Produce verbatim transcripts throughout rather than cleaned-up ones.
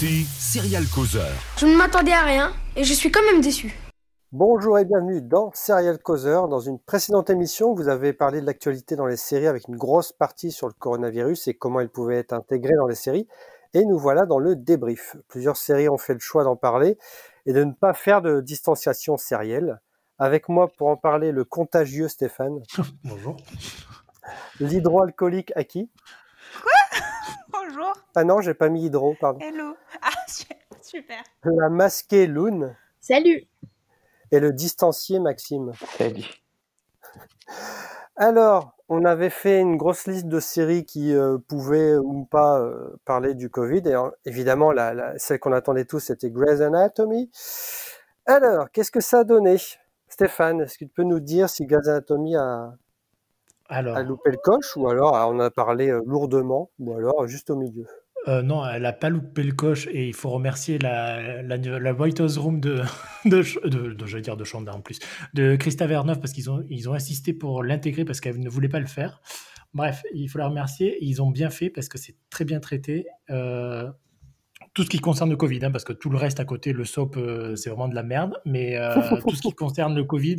écoutez Serial Causeur. Je ne m'attendais à rien et je suis quand même déçu. Bonjour et bienvenue dans Serial Causeur. Dans une précédente émission, vous avez parlé de l'actualité dans les séries avec une grosse partie sur le coronavirus et comment il pouvait être intégré dans les séries. Et nous voilà dans le débrief. Plusieurs séries ont fait le choix d'en parler et de ne pas faire de distanciation sérielle. Avec moi pour en parler, le contagieux Stéphane. Bonjour. L'hydroalcoolique Aki. Quoi ? Bonjour. Ah non, j'ai pas mis hydro, pardon. Hello. Ah, super. La masquée Loun. Salut. Et le distancié Maxime. Salut. Alors, on avait fait une grosse liste de séries qui euh, pouvaient ou pas euh, parler du Covid. Et euh, évidemment, la, la, celle qu'on attendait tous, c'était Grey's Anatomy. Alors, qu'est-ce que ça a donné ? Stéphane, est-ce que tu peux nous dire si Grey's Anatomy a, alors... a loupé le coche ou alors on a parlé lourdement ou alors juste au milieu ? Euh, non, elle n'a pas loupé le coche et il faut remercier la, la, la White House Room de, de, de, de, je vais dire de Chanda en plus, de Krista Vernoff parce qu'ils ont, ils ont insisté pour l'intégrer parce qu'elle ne voulait pas le faire. Bref, il faut la remercier et ils ont bien fait parce que c'est très bien traité. Euh, tout ce qui concerne le Covid, hein, parce que tout le reste à côté, le soap, euh, c'est vraiment de la merde, mais euh, tout ce qui concerne le Covid,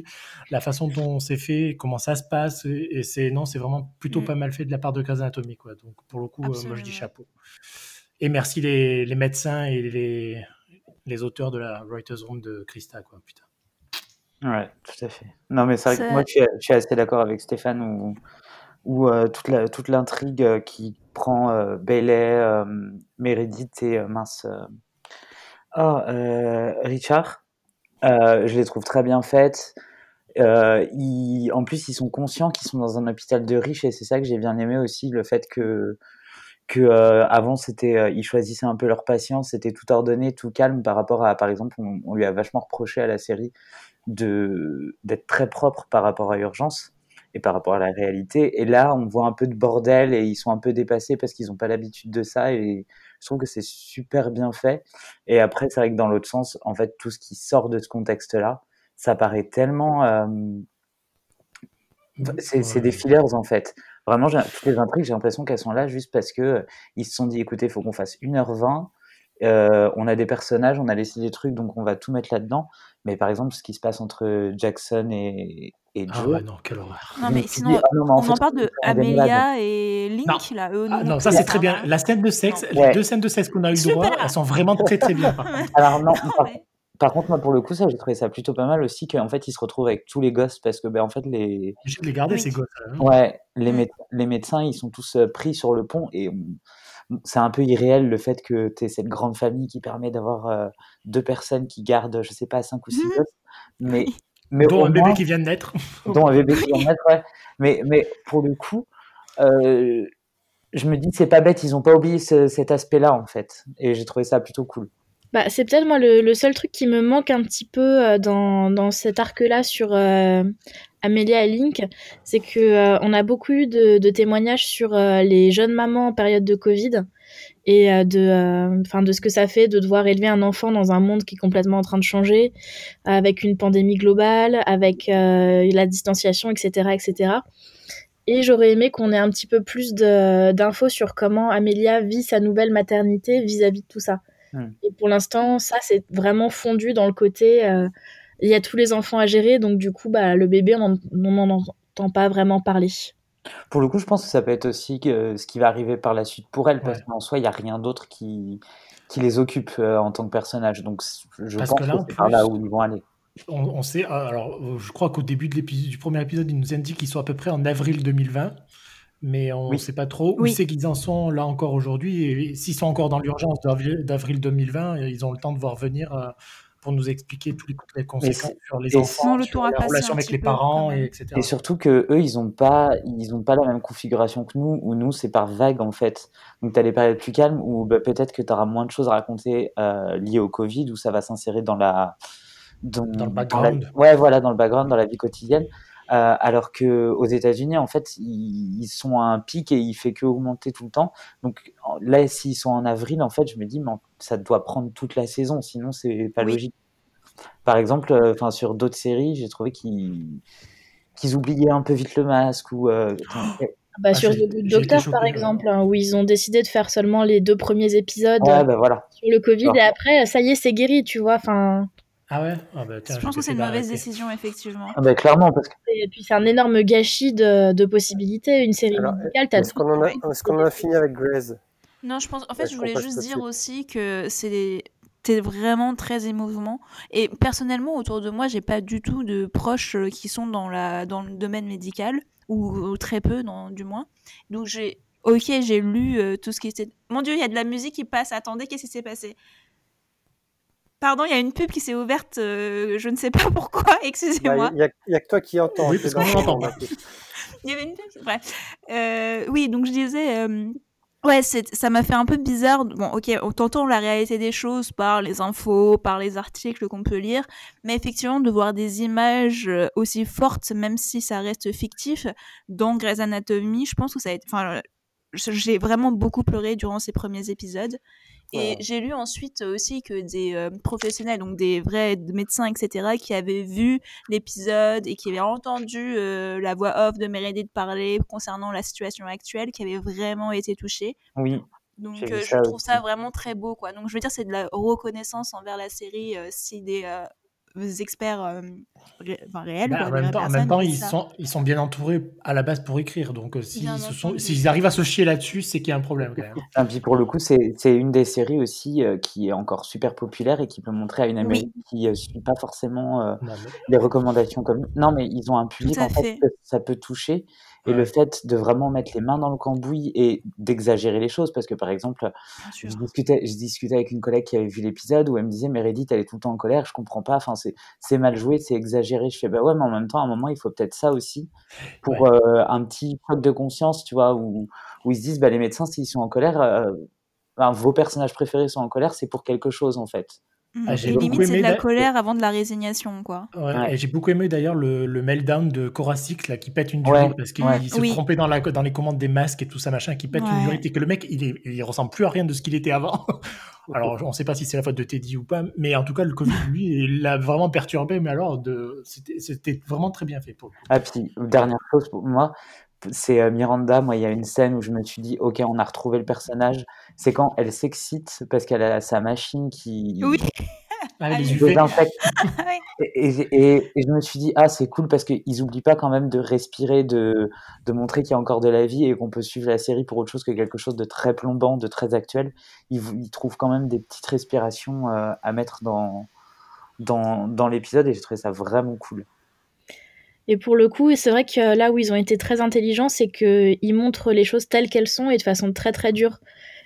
la façon dont c'est fait, comment ça se passe, et c'est, non, c'est vraiment plutôt mmh. pas mal fait de la part de Grey's Anatomy, quoi. Donc, pour le coup, euh, moi, je dis chapeau. Et merci les, les médecins et les, les auteurs de la Writers' Room de Krista, quoi, putain. Ouais, tout à fait. Non, mais c'est vrai c'est... que moi, je suis, je suis assez d'accord avec Stéphane, où, où euh, toute, la, toute l'intrigue euh, qui... prend euh, Bailey, euh, Meredith et euh, mince euh... Oh, euh, Richard euh, je les trouve très bien faites euh, ils... en plus ils sont conscients qu'ils sont dans un hôpital de riches et c'est ça que j'ai bien aimé aussi, le fait que, que euh, avant c'était, euh, ils choisissaient un peu leurs patients, c'était tout ordonné, tout calme par rapport à, par exemple on, on lui a vachement reproché à la série de... d'être très propre par rapport à Urgence et par rapport à la réalité, et là on voit un peu de bordel et ils sont un peu dépassés parce qu'ils n'ont pas l'habitude de ça et je trouve que c'est super bien fait. Et après c'est vrai que dans l'autre sens, en fait tout ce qui sort de ce contexte là ça paraît tellement euh... c'est, c'est des fillers en fait, vraiment j'ai... toutes les intrigues j'ai l'impression qu'elles sont là juste parce que euh, ils se sont dit écoutez il faut qu'on fasse une heure vingt, euh, on a des personnages, on a laissé des trucs donc on va tout mettre là-dedans, mais par exemple ce qui se passe entre Jackson et Et ah ouais, non, quelle horreur. Non, mais sinon, ah, non, mais en on fait, en parle de Amelia et Link, non. Là. Eux, ah, non, non, ça c'est très bien. La scène de sexe, non, les ouais. deux scènes de sexe qu'on a eu droit, super. Elles sont vraiment très très bien. Par contre. Alors, non, non par, mais... par contre, moi pour le coup, ça j'ai trouvé ça plutôt pas mal aussi, qu'en fait ils se retrouvent avec tous les gosses parce que, ben en fait, les. Je les gardais oui. ces gosses. Hein. Ouais, les, mé- les médecins ils sont tous pris sur le pont et on... c'est un peu irréel le fait que tu aies cette grande famille qui permet d'avoir euh, deux personnes qui gardent, je sais pas, cinq ou six mmh. gosses. Mais. Mais dont un bébé moins, qui vient de naître. Dont un bébé qui vient de naître, ouais. Mais, mais pour le coup, euh, je me dis que c'est pas bête, ils n'ont pas oublié ce, cet aspect-là, en fait. Et j'ai trouvé ça plutôt cool. Bah, c'est peut-être moi le, le seul truc qui me manque un petit peu dans, dans cet arc-là sur euh, Amelia et Link, c'est qu'on euh, a beaucoup eu de, de témoignages sur euh, les jeunes mamans en période de Covid et euh, de, euh, 'fin, de ce que ça fait de devoir élever un enfant dans un monde qui est complètement en train de changer, avec une pandémie globale, avec euh, la distanciation, et cetera, et cetera. Et j'aurais aimé qu'on ait un petit peu plus de, d'infos sur comment Amelia vit sa nouvelle maternité vis-à-vis de tout ça. Et pour l'instant, ça, c'est vraiment fondu dans le côté... Euh, il y a tous les enfants à gérer, donc du coup, bah, le bébé, on n'en entend pas vraiment parler. Pour le coup, je pense que ça peut être aussi euh, ce qui va arriver par la suite pour elle, ouais. Parce qu'en soi, il n'y a rien d'autre qui, qui les occupe euh, en tant que personnage. Donc, je parce pense que, là, que c'est plus, par là où ils vont aller. On, on sait... Alors, je crois qu'au début de l'épisode, du premier épisode, ils nous indiquent qu'ils sont à peu près en avril deux mille vingt. Mais on ne oui. sait pas trop où oui. c'est qu'ils en sont là encore aujourd'hui. Et s'ils sont encore dans l'urgence d'avril, d'avril deux mille vingt, ils ont le temps de voir venir euh, pour nous expliquer toutes les conséquences sur les enfants, le sur la relation avec les peu, parents, et, et cetera. Et surtout qu'eux, ils n'ont pas, ils ont pas la même configuration que nous, où nous, c'est par vague en fait. Donc, tu as les périodes plus calmes où bah, peut-être que tu auras moins de choses à raconter euh, liées au Covid, où ça va s'insérer dans la... Dans, dans le background. Dans la, ouais, voilà, dans le background, dans la vie quotidienne. Euh, alors que aux États-Unis, en fait, ils, ils sont à un pic et il fait que augmenter tout le temps. Donc là, s'ils sont en avril, en fait, je me dis, mais ça doit prendre toute la saison, sinon c'est pas oui. logique. Par exemple, enfin euh, sur d'autres séries, j'ai trouvé qu'ils, qu'ils oubliaient un peu vite le masque ou. Euh, Bah, ah, sur The Good Doctor, choqué, par exemple, hein, où ils ont décidé de faire seulement les deux premiers épisodes ah, bah, voilà. sur le Covid, ah. et après, ça y est, c'est guéri, tu vois. Fin... Ah ouais ah, bah, tiens, je, je pense que c'est une mauvaise arrêter. décision, effectivement. Ah, bah, clairement, parce que... Et puis, c'est un énorme gâchis de, de possibilités. Une série Alors, musicale, t'as est-ce tout... Qu'on a, est-ce qu'on a fini avec Grey's ? Non, je pense... En fait, ouais, je voulais juste dire aussi que c'est des... C'était vraiment très émouvant. Et personnellement, autour de moi, j'ai pas du tout de proches qui sont dans, la, dans le domaine médical, ou, ou très peu, dans, du moins. Donc, j'ai, ok, j'ai lu euh, tout ce qui était... Mon Dieu, il y a de la musique qui passe. Attendez, qu'est-ce qui s'est passé ? Pardon, il y a une pub qui s'est ouverte, euh, je ne sais pas pourquoi, excusez-moi. Il bah, n'y a, a que toi qui entends. Oui, parce qu'on entend. Il y avait une pub qui... Bref. Euh, oui, donc je disais... Euh... Ouais, c'est, ça m'a fait un peu bizarre. Bon, ok, on t'entend la réalité des choses par les infos, par les articles qu'on peut lire, mais effectivement, de voir des images aussi fortes, même si ça reste fictif, dans Grey's Anatomy, je pense que ça a été... Enfin, j'ai vraiment beaucoup pleuré durant ces premiers épisodes. Et j'ai lu ensuite aussi que des euh, professionnels, donc des vrais médecins, et cetera, qui avaient vu l'épisode et qui avaient entendu euh, la voix off de Meredith parler concernant la situation actuelle, qui avaient vraiment été touchés. Oui. Donc euh, je trouve aussi. ça vraiment très beau, quoi. Donc je veux dire, c'est de la reconnaissance envers la série euh, si des... Euh, des experts euh, ré- enfin, réels. Bah, en même temps, en même temps ils, sont, ils sont bien entourés à la base pour écrire. Donc, euh, s'ils, se sont, s'ils arrivent à se chier là-dessus, c'est qu'il y a un problème. Quand même. Et puis, pour le coup, c'est, c'est une des séries aussi euh, qui est encore super populaire et qui peut montrer à une Amérique oui. qui ne euh, suit pas forcément euh, non, mais... les recommandations comme... Non, mais ils ont un public en fait, fait que ça peut toucher. Et ouais. le fait de vraiment mettre les mains dans le cambouis et d'exagérer les choses, parce que par exemple, je discutais, je discutais avec une collègue qui avait vu l'épisode où elle me disait « Meredith, elle est tout le temps en colère, je comprends pas, enfin, c'est, c'est mal joué, c'est exagéré. » Je fais « Bah ouais, mais en même temps, à un moment, il faut peut-être ça aussi pour ouais. euh, un petit choc de conscience, tu vois, où, où ils se disent bah, « Les médecins, s'ils sont en colère, euh, ben, vos personnages préférés sont en colère, c'est pour quelque chose en fait. » Mmh. Ah, j'ai limite c'est de la d'a... colère avant de la résignation quoi. Ouais, ouais. Et j'ai beaucoup aimé d'ailleurs le, le meltdown de Koracic là, qui pète une durite ouais, parce qu'il ouais. se oui. trompait dans, la, dans les commandes des masques et tout ça machin, qui pète ouais. une durite et que le mec il, est, il ressemble plus à rien de ce qu'il était avant. Alors on sait pas si c'est la faute de Teddy ou pas, mais en tout cas le Covid lui il l'a vraiment perturbé, mais alors de, c'était, c'était vraiment très bien fait pour lui. Ah puis dernière chose pour moi c'est euh, Miranda, moi il y a une scène où je me suis dit ok on a retrouvé le personnage, c'est quand elle s'excite parce qu'elle a sa machine qui oui. désinfecte et, et, et, et je me suis dit ah c'est cool parce qu'ils oublient pas quand même de respirer, de, de montrer qu'il y a encore de la vie et qu'on peut suivre la série pour autre chose que quelque chose de très plombant, de très actuel. Ils, ils trouvent quand même des petites respirations euh, à mettre dans, dans, dans l'épisode et j'ai trouvé ça vraiment cool. Et pour le coup, c'est vrai que là où ils ont été très intelligents, c'est qu'ils montrent les choses telles qu'elles sont et de façon très très dure.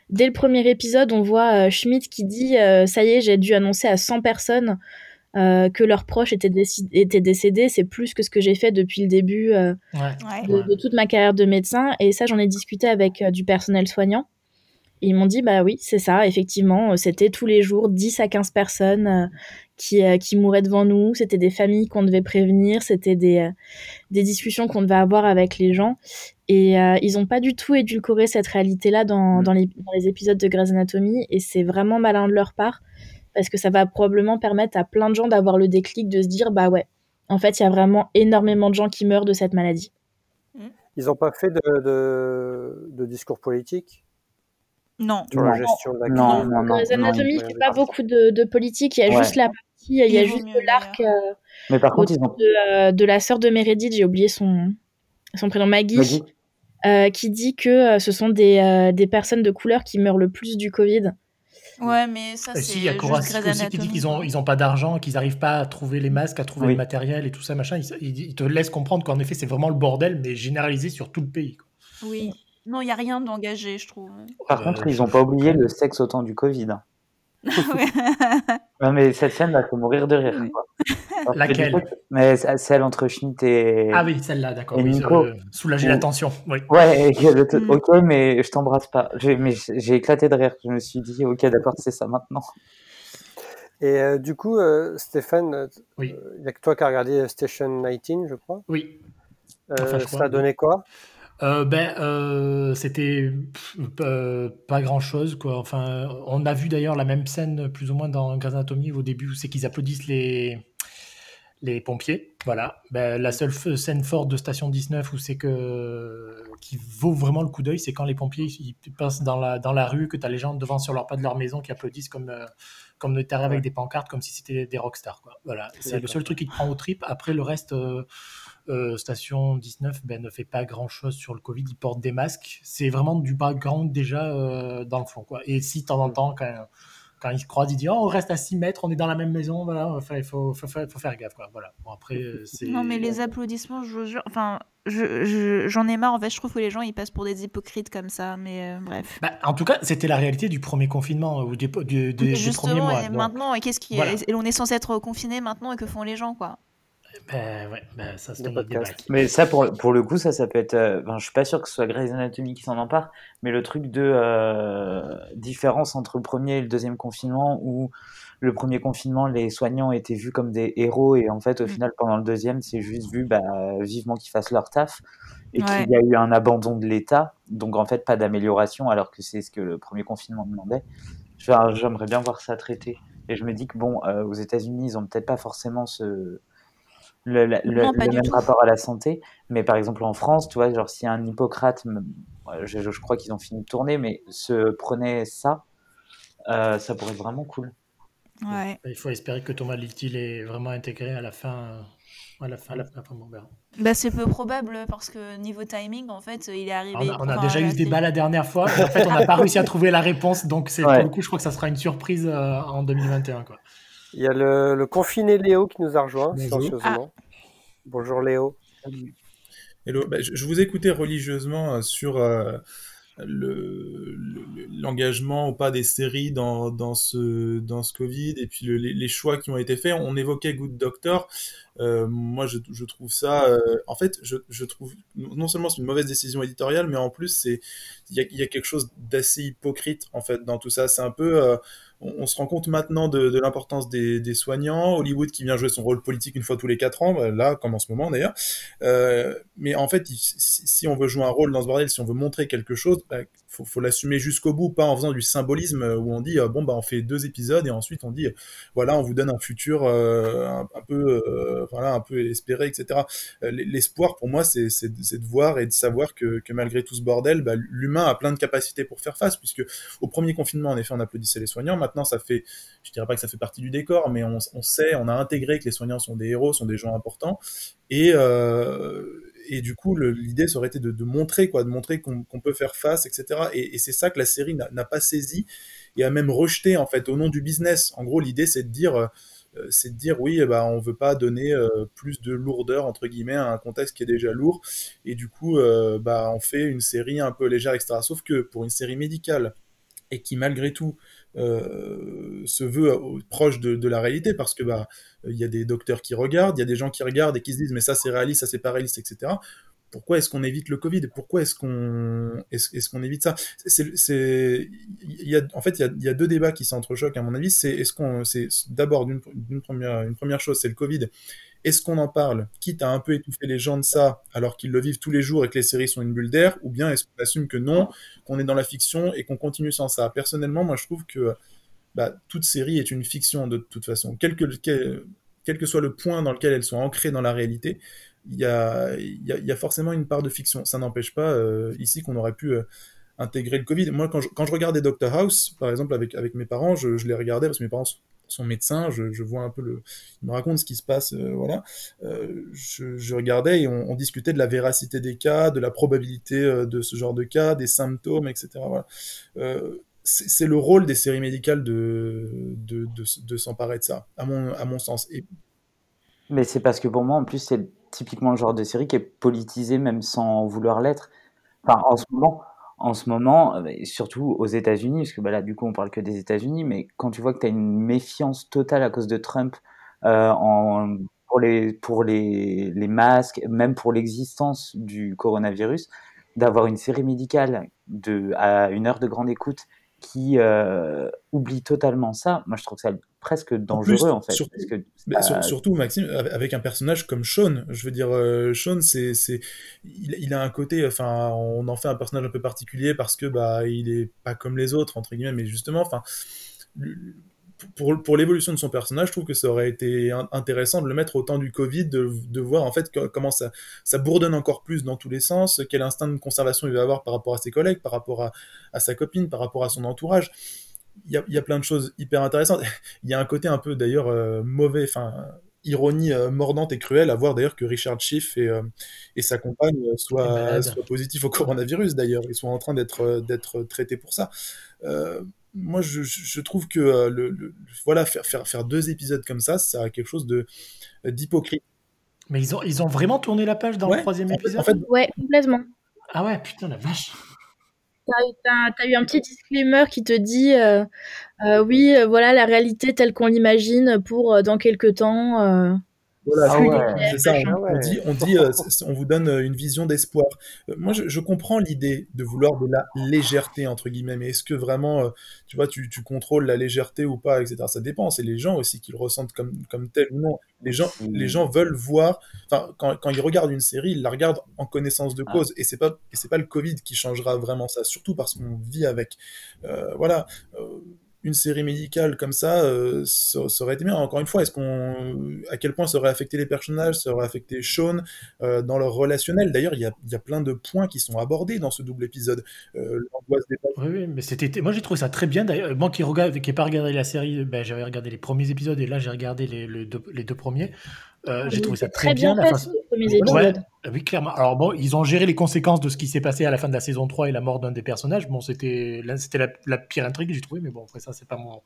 Dès le premier épisode, on voit euh, Schmidt qui dit euh, « Ça y est, j'ai dû annoncer à cent personnes euh, que leurs proches étaient, déc- étaient décédés. C'est plus que ce que j'ai fait depuis le début euh, ouais. de, de toute ma carrière de médecin. » Et ça, j'en ai discuté avec euh, du personnel soignant. Et ils m'ont dit « Bah oui, c'est ça, effectivement. C'était tous les jours dix à quinze personnes euh, ». Qui, euh, qui mouraient devant nous, c'était des familles qu'on devait prévenir, c'était des, euh, des discussions qu'on devait avoir avec les gens et euh, ils n'ont pas du tout édulcoré cette réalité-là dans, mmh. dans, les, dans les épisodes de Grey's Anatomy et c'est vraiment malin de leur part parce que ça va probablement permettre à plein de gens d'avoir le déclic de se dire bah ouais, en fait il y a vraiment énormément de gens qui meurent de cette maladie. Mmh. Ils n'ont pas fait de, de, de discours politique ? Non. Sur la gestion de la non, non, non, Grey's Anatomy, il n'y a pas beaucoup de, de politique, il y a ouais. juste la partie, il y a juste l'arc euh, mais par contre, ils ont... de, euh, de la sœur de Meredith, j'ai oublié son, son prénom, Maggie, Maggie. Euh, qui dit que euh, ce sont des, euh, des personnes de couleur qui meurent le plus du Covid. Ouais, mais ça, et c'est si, il y a Koracic aussi qui dit qu'ils n'ont ils ont pas d'argent, qu'ils n'arrivent pas à trouver les masques, à trouver oui. le matériel et tout ça, machin. Ils, ils te laissent comprendre qu'en effet, c'est vraiment le bordel, mais généralisé sur tout le pays. Quoi. Oui. Non, il n'y a rien d'engagé, je trouve. Par euh, contre, ils n'ont pas oublié le sexe au temps du Covid. Non, mais cette scène, il faut mourir de rire. Quoi. Alors, laquelle coup, mais celle entre Schmidt et. Ah oui, celle-là, d'accord. Oui, euh, soulager et... la tension. Oui. Ouais, et t- mm. ok, mais je t'embrasse pas. J'ai, mais j'ai éclaté de rire. Je me suis dit, ok, d'accord, c'est ça maintenant. Et euh, du coup, euh, Stéphane, il oui. n'y euh, a que toi qui as regardé Station dix-neuf, je crois. Oui. Euh, enfin, je ça crois, a donné oui. quoi Euh, ben, euh, c'était pff, euh, pas grand-chose, quoi. Enfin, on a vu d'ailleurs la même scène, plus ou moins, dans Grey's Anatomy au début, où c'est qu'ils applaudissent les, les pompiers. Voilà. Ben, la seule f- scène forte de Station dix-neuf, où c'est que qui vaut vraiment le coup d'œil, c'est quand les pompiers ils passent dans la, dans la rue, que tu as les gens devant sur leur pas de leur maison qui applaudissent comme, euh, comme notaire avec ouais. des pancartes, comme si c'était des rockstars, quoi. Voilà, c'est D'accord. le seul truc qui te prend aux tripes. Après, le reste, euh, euh, Station dix-neuf ben, ne fait pas grand-chose sur le Covid, ils portent des masques. C'est vraiment du background déjà euh, dans le fond, quoi. Et si, de temps en temps, quand... Quand ils se croisent, ils disent oh, on reste à six mètres, on est dans la même maison, voilà, il faut, faut, faut, faut faire gaffe, quoi. Voilà. Bon, après, c'est... Non, mais les applaudissements, je vous jure, enfin, je, je, j'en ai marre. En fait, je trouve que les gens ils passent pour des hypocrites comme ça, mais euh, bref. Bah, en tout cas, c'était la réalité du premier confinement ou du, du, du, des premiers mois. Justement, maintenant, et qu'est-ce qui, voilà. et on est censé être confiné maintenant, et que font les gens, quoi. Ben ouais, ben ça c'est un débat. Mais ça pour pour le coup ça ça peut être. Euh, ben je suis pas sûr que ce soit Grey's Anatomy qui s'en empare, mais le truc de euh, différence entre le premier et le deuxième confinement où le premier confinement les soignants étaient vus comme des héros et en fait au mmh. final pendant le deuxième c'est juste vu bah vivement qu'ils fassent leur taf et ouais. qu'il y a eu un abandon de l'État donc en fait pas d'amélioration alors que c'est ce que le premier confinement demandait. Enfin, j'aimerais bien voir ça traité et je me dis que bon euh, aux États-Unis ils ont peut-être pas forcément ce le, le, non, le même rapport à la santé, mais par exemple en France, tu vois, genre si un Hippocrate, je, je crois qu'ils ont fini de tourner, mais se prenait ça, euh, ça pourrait être vraiment cool. Ouais. Il faut espérer que Thomas Little est vraiment intégré à la fin, à la fin, à la fin, bon, ben. Bah c'est peu probable parce que niveau timing, en fait, il est arrivé. On a, on a déjà eu ce débat la dernière fois. En fait, on n'a pas réussi à trouver la réponse, donc c'est ouais. pour le coup, je crois que ça sera une surprise euh, en deux mille vingt et un, quoi. Il y a le, le confiné Léo qui nous a rejoint, silencieusement. Ah. Bonjour Léo. Hello. Ben, je, je vous écoutais religieusement sur euh, le, le, l'engagement ou pas des séries dans, dans, ce, dans ce Covid et puis le, les, les choix qui ont été faits. On évoquait Good Doctor. Euh, moi, je, je trouve ça... Euh, en fait, je, je trouve... Non seulement c'est une mauvaise décision éditoriale, mais en plus, il y, y a quelque chose d'assez hypocrite, en fait, dans tout ça. C'est un peu... Euh, on se rend compte maintenant de, de l'importance des, des soignants, Hollywood qui vient jouer son rôle politique une fois tous les quatre ans, là, comme en ce moment d'ailleurs. Euh, mais en fait, si, si on veut jouer un rôle dans ce bordel, si on veut montrer quelque chose, bah, faut, faut l'assumer jusqu'au bout, pas en faisant du symbolisme où on dit, euh, bon, bah, on fait deux épisodes et ensuite on dit, euh, voilà, on vous donne un futur euh, un, un, peu, euh, voilà, un peu espéré, et cetera. L'espoir, pour moi, c'est, c'est, c'est de voir et de savoir que, que malgré tout ce bordel, bah, l'humain a plein de capacités pour faire face, puisque au premier confinement, en effet, on applaudissait les soignants. Maintenant, ça fait, je dirais pas que ça fait partie du décor, mais on, on sait, on a intégré que les soignants sont des héros, sont des gens importants, et, euh, et du coup, le, l'idée ça aurait été de, de montrer quoi, de montrer qu'on, qu'on peut faire face, et cetera. Et, et c'est ça que la série n'a, n'a pas saisi et a même rejeté en fait au nom du business. En gros, l'idée c'est de dire, euh, c'est de dire oui, eh ben, on veut pas donner euh, plus de lourdeur entre guillemets à un contexte qui est déjà lourd, et du coup, euh, bah, on fait une série un peu légère, et cetera. Sauf que pour une série médicale et qui malgré tout Euh, se veut proche de, de la réalité parce que bah il y a des docteurs qui regardent, il y a des gens qui regardent et qui se disent mais ça c'est réaliste, ça c'est pas réaliste, et cetera. Pourquoi est-ce qu'on évite le Covid ? Pourquoi est-ce qu'on est-ce, est-ce qu'on évite ça ? C'est c'est il y a en fait il y a il y a deux débats qui s'entrechoquent à mon avis. C'est est-ce qu'on c'est d'abord d'une, d'une première une première chose c'est le Covid. Est-ce qu'on en parle, quitte à un peu étouffer les gens de ça, alors qu'ils le vivent tous les jours et que les séries sont une bulle d'air, ou bien est-ce qu'on assume que non, qu'on est dans la fiction et qu'on continue sans ça ? Personnellement, moi, je trouve que bah, toute série est une fiction de toute façon. Quel que, quel, quel que soit le point dans lequel elle soit ancrée dans la réalité, il y a, y, a, y a forcément une part de fiction. Ça n'empêche pas, euh, ici, qu'on aurait pu... Euh, intégrer le Covid. Moi, quand je, quand je regardais Doctor House, par exemple, avec, avec mes parents, je, je les regardais parce que mes parents sont médecins, je, je vois un peu le... Ils me racontent ce qui se passe, euh, voilà. Euh, je, je regardais et on, on discutait de la véracité des cas, de la probabilité euh, de ce genre de cas, des symptômes, et cetera. Voilà. Euh, c'est, c'est le rôle des séries médicales de, de, de, de, de s'emparer de ça, à mon, à mon sens. Et... Mais c'est parce que pour moi, en plus, c'est typiquement le genre de série qui est politisée même sans vouloir l'être. Enfin, en ce moment... En ce moment, surtout aux États-Unis, parce que bah là, du coup, on parle que des États-Unis, mais quand tu vois que tu as une méfiance totale à cause de Trump euh, en, pour, les, pour les, les masques, même pour l'existence du coronavirus, d'avoir une série médicale de, à une heure de grande écoute qui euh, oublie totalement ça, moi je trouve ça presque dangereux en, plus, en fait. Surtout, parce que ça... sur, surtout Maxime, avec un personnage comme Sean, je veux dire, euh, Sean, c'est, c'est, il, il a un côté, enfin, on en fait un personnage un peu particulier parce que bah, il est pas comme les autres entre guillemets, mais justement, enfin, pour, pour l'évolution de son personnage, je trouve que ça aurait été intéressant de le mettre au temps du Covid, de, de voir en fait que, comment ça, ça bourdonne encore plus dans tous les sens, quel instinct de conservation il va avoir par rapport à ses collègues, par rapport à, à sa copine, par rapport à son entourage. Il y a, il y a plein de choses hyper intéressantes. Il y a un côté un peu d'ailleurs euh, mauvais, enfin ironie euh, mordante et cruelle à voir d'ailleurs que Richard Schiff et, euh, et sa compagne soient, soient positifs au coronavirus d'ailleurs. Ils sont en train d'être, d'être traités pour ça. Euh, moi je, je trouve que euh, le, le, voilà, faire, faire, faire deux épisodes comme ça, ça a quelque chose de, d'hypocrite. Mais ils ont, ils ont vraiment tourné la page dans ouais, le troisième en fait, épisode en fait... Ouais, complètement. Ah ouais, putain la vache. T'as, t'as, t'as eu un petit disclaimer qui te dit euh, euh, oui, euh, voilà la réalité telle qu'on l'imagine pour euh, dans quelques temps. Euh, voilà, ah ouais, c'est ça. On, on dit, on dit, euh, on vous donne une vision d'espoir. Euh, moi, je, je comprends l'idée de vouloir de la légèreté entre guillemets, mais est-ce que vraiment, euh, tu vois, tu, tu contrôles la légèreté ou pas, et cetera. Ça dépend. C'est les gens aussi qui le ressentent comme comme tel ou non. Les gens, les gens veulent voir. Enfin, quand, quand ils regardent une série, ils la regardent en connaissance de cause. Ah. Et c'est pas, et c'est pas le Covid qui changera vraiment ça. Surtout parce qu'on vit avec. Euh, voilà. Euh, une série médicale comme ça, euh, ça, ça aurait été bien. Encore une fois, est-ce qu'on, à quel point ça aurait affecté les personnages, ça aurait affecté Sean euh, dans leur relationnel. D'ailleurs, il y a, y a plein de points qui sont abordés dans ce double épisode. Euh, l'angoisse des patients. Oui, oui, mais c'était, moi j'ai trouvé ça très bien. D'ailleurs, moi qui regarde, qui n'ai pas regardé la série, ben, j'avais regardé les premiers épisodes et là j'ai regardé les, les, deux, les deux premiers. Euh, oui, j'ai trouvé ça très, très bien. bien la façon... ouais, oui, clairement. Alors bon, ils ont géré les conséquences de ce qui s'est passé à la fin de la saison trois et la mort d'un des personnages. Bon, c'était, là, c'était la, la pire intrigue que j'ai trouvée, mais bon, après ça, c'est pas mon...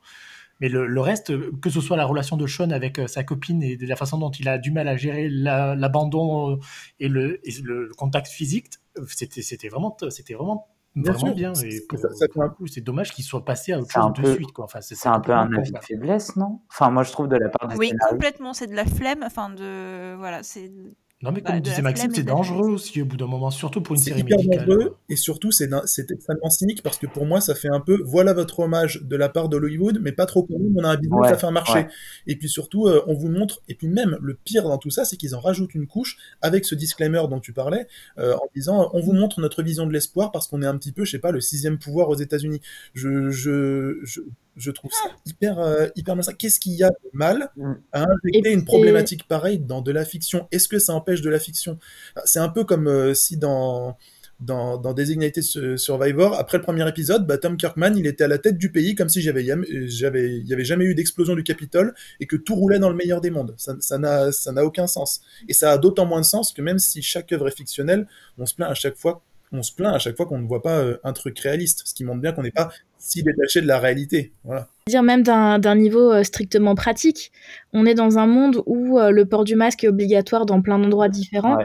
Mais le, le reste, que ce soit la relation de Sean avec euh, sa copine et de la façon dont il a du mal à gérer la, l'abandon euh, et, le, et le contact physique, c'était, c'était vraiment... C'était vraiment Bien vraiment sûr. bien, et pour, ça, ça, pour un coup, c'est dommage qu'ils soient passés à autre chose peu, de suite. Quoi. Enfin, c'est, c'est, c'est un peu un avis de faiblesse, non ? Enfin, moi, je trouve de la part des Oui, scénarios. Complètement, c'est de la flemme. Enfin, de... voilà, c'est... Non, mais comme bah, disait Maxime, c'est dangereux aussi au bout d'un moment, surtout pour une c'est série médicale. C'est hyper dangereux, et surtout, c'est, c'est extrêmement cynique, parce que pour moi, ça fait un peu, voilà votre hommage de la part de Hollywood, mais pas trop connu, on a un business ouais, à faire marcher. Ouais. Et puis surtout, euh, on vous montre, et puis même, le pire dans tout ça, c'est qu'ils en rajoutent une couche, avec ce disclaimer dont tu parlais, euh, en disant, on vous montre notre vision de l'espoir, parce qu'on est un petit peu, je sais pas, le sixième pouvoir aux États-Unis. Je... je, je... Je trouve ça hyper, euh, hyper malsain. Qu'est-ce qu'il y a de mal à injecter une problématique pareille dans de la fiction ? Est-ce que ça empêche de la fiction ? C'est un peu comme euh, si dans, dans, dans Designated Survivor, après le premier épisode, bah, Tom Kirkman, il était à la tête du pays comme si j'avais, j'avais, il n'y avait jamais eu d'explosion du Capitole et que tout roulait dans le meilleur des mondes. Ça, ça, n'a, ça n'a aucun sens. Et ça a d'autant moins de sens que même si chaque œuvre est fictionnelle, on se plaint à chaque fois on se plaint à chaque fois qu'on ne voit pas euh, un truc réaliste, ce qui montre bien qu'on n'est pas si détaché de la réalité. Voilà. Dire même d'un, d'un niveau euh, strictement pratique, on est dans un monde où euh, le port du masque est obligatoire dans plein d'endroits différents. Ouais.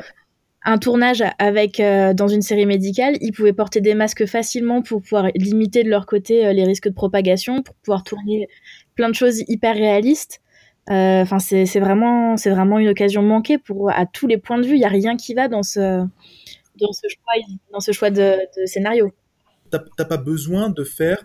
Un tournage avec, euh, dans une série médicale, ils pouvaient porter des masques facilement pour pouvoir limiter de leur côté euh, les risques de propagation, pour pouvoir tourner plein de choses hyper réalistes. Euh, c'est, c'est, vraiment, c'est vraiment une occasion manquée pour, à tous les points de vue. Il n'y a rien qui va dans ce... Dans ce choix, dans ce choix de, de scénario. T'as, t'as pas besoin de faire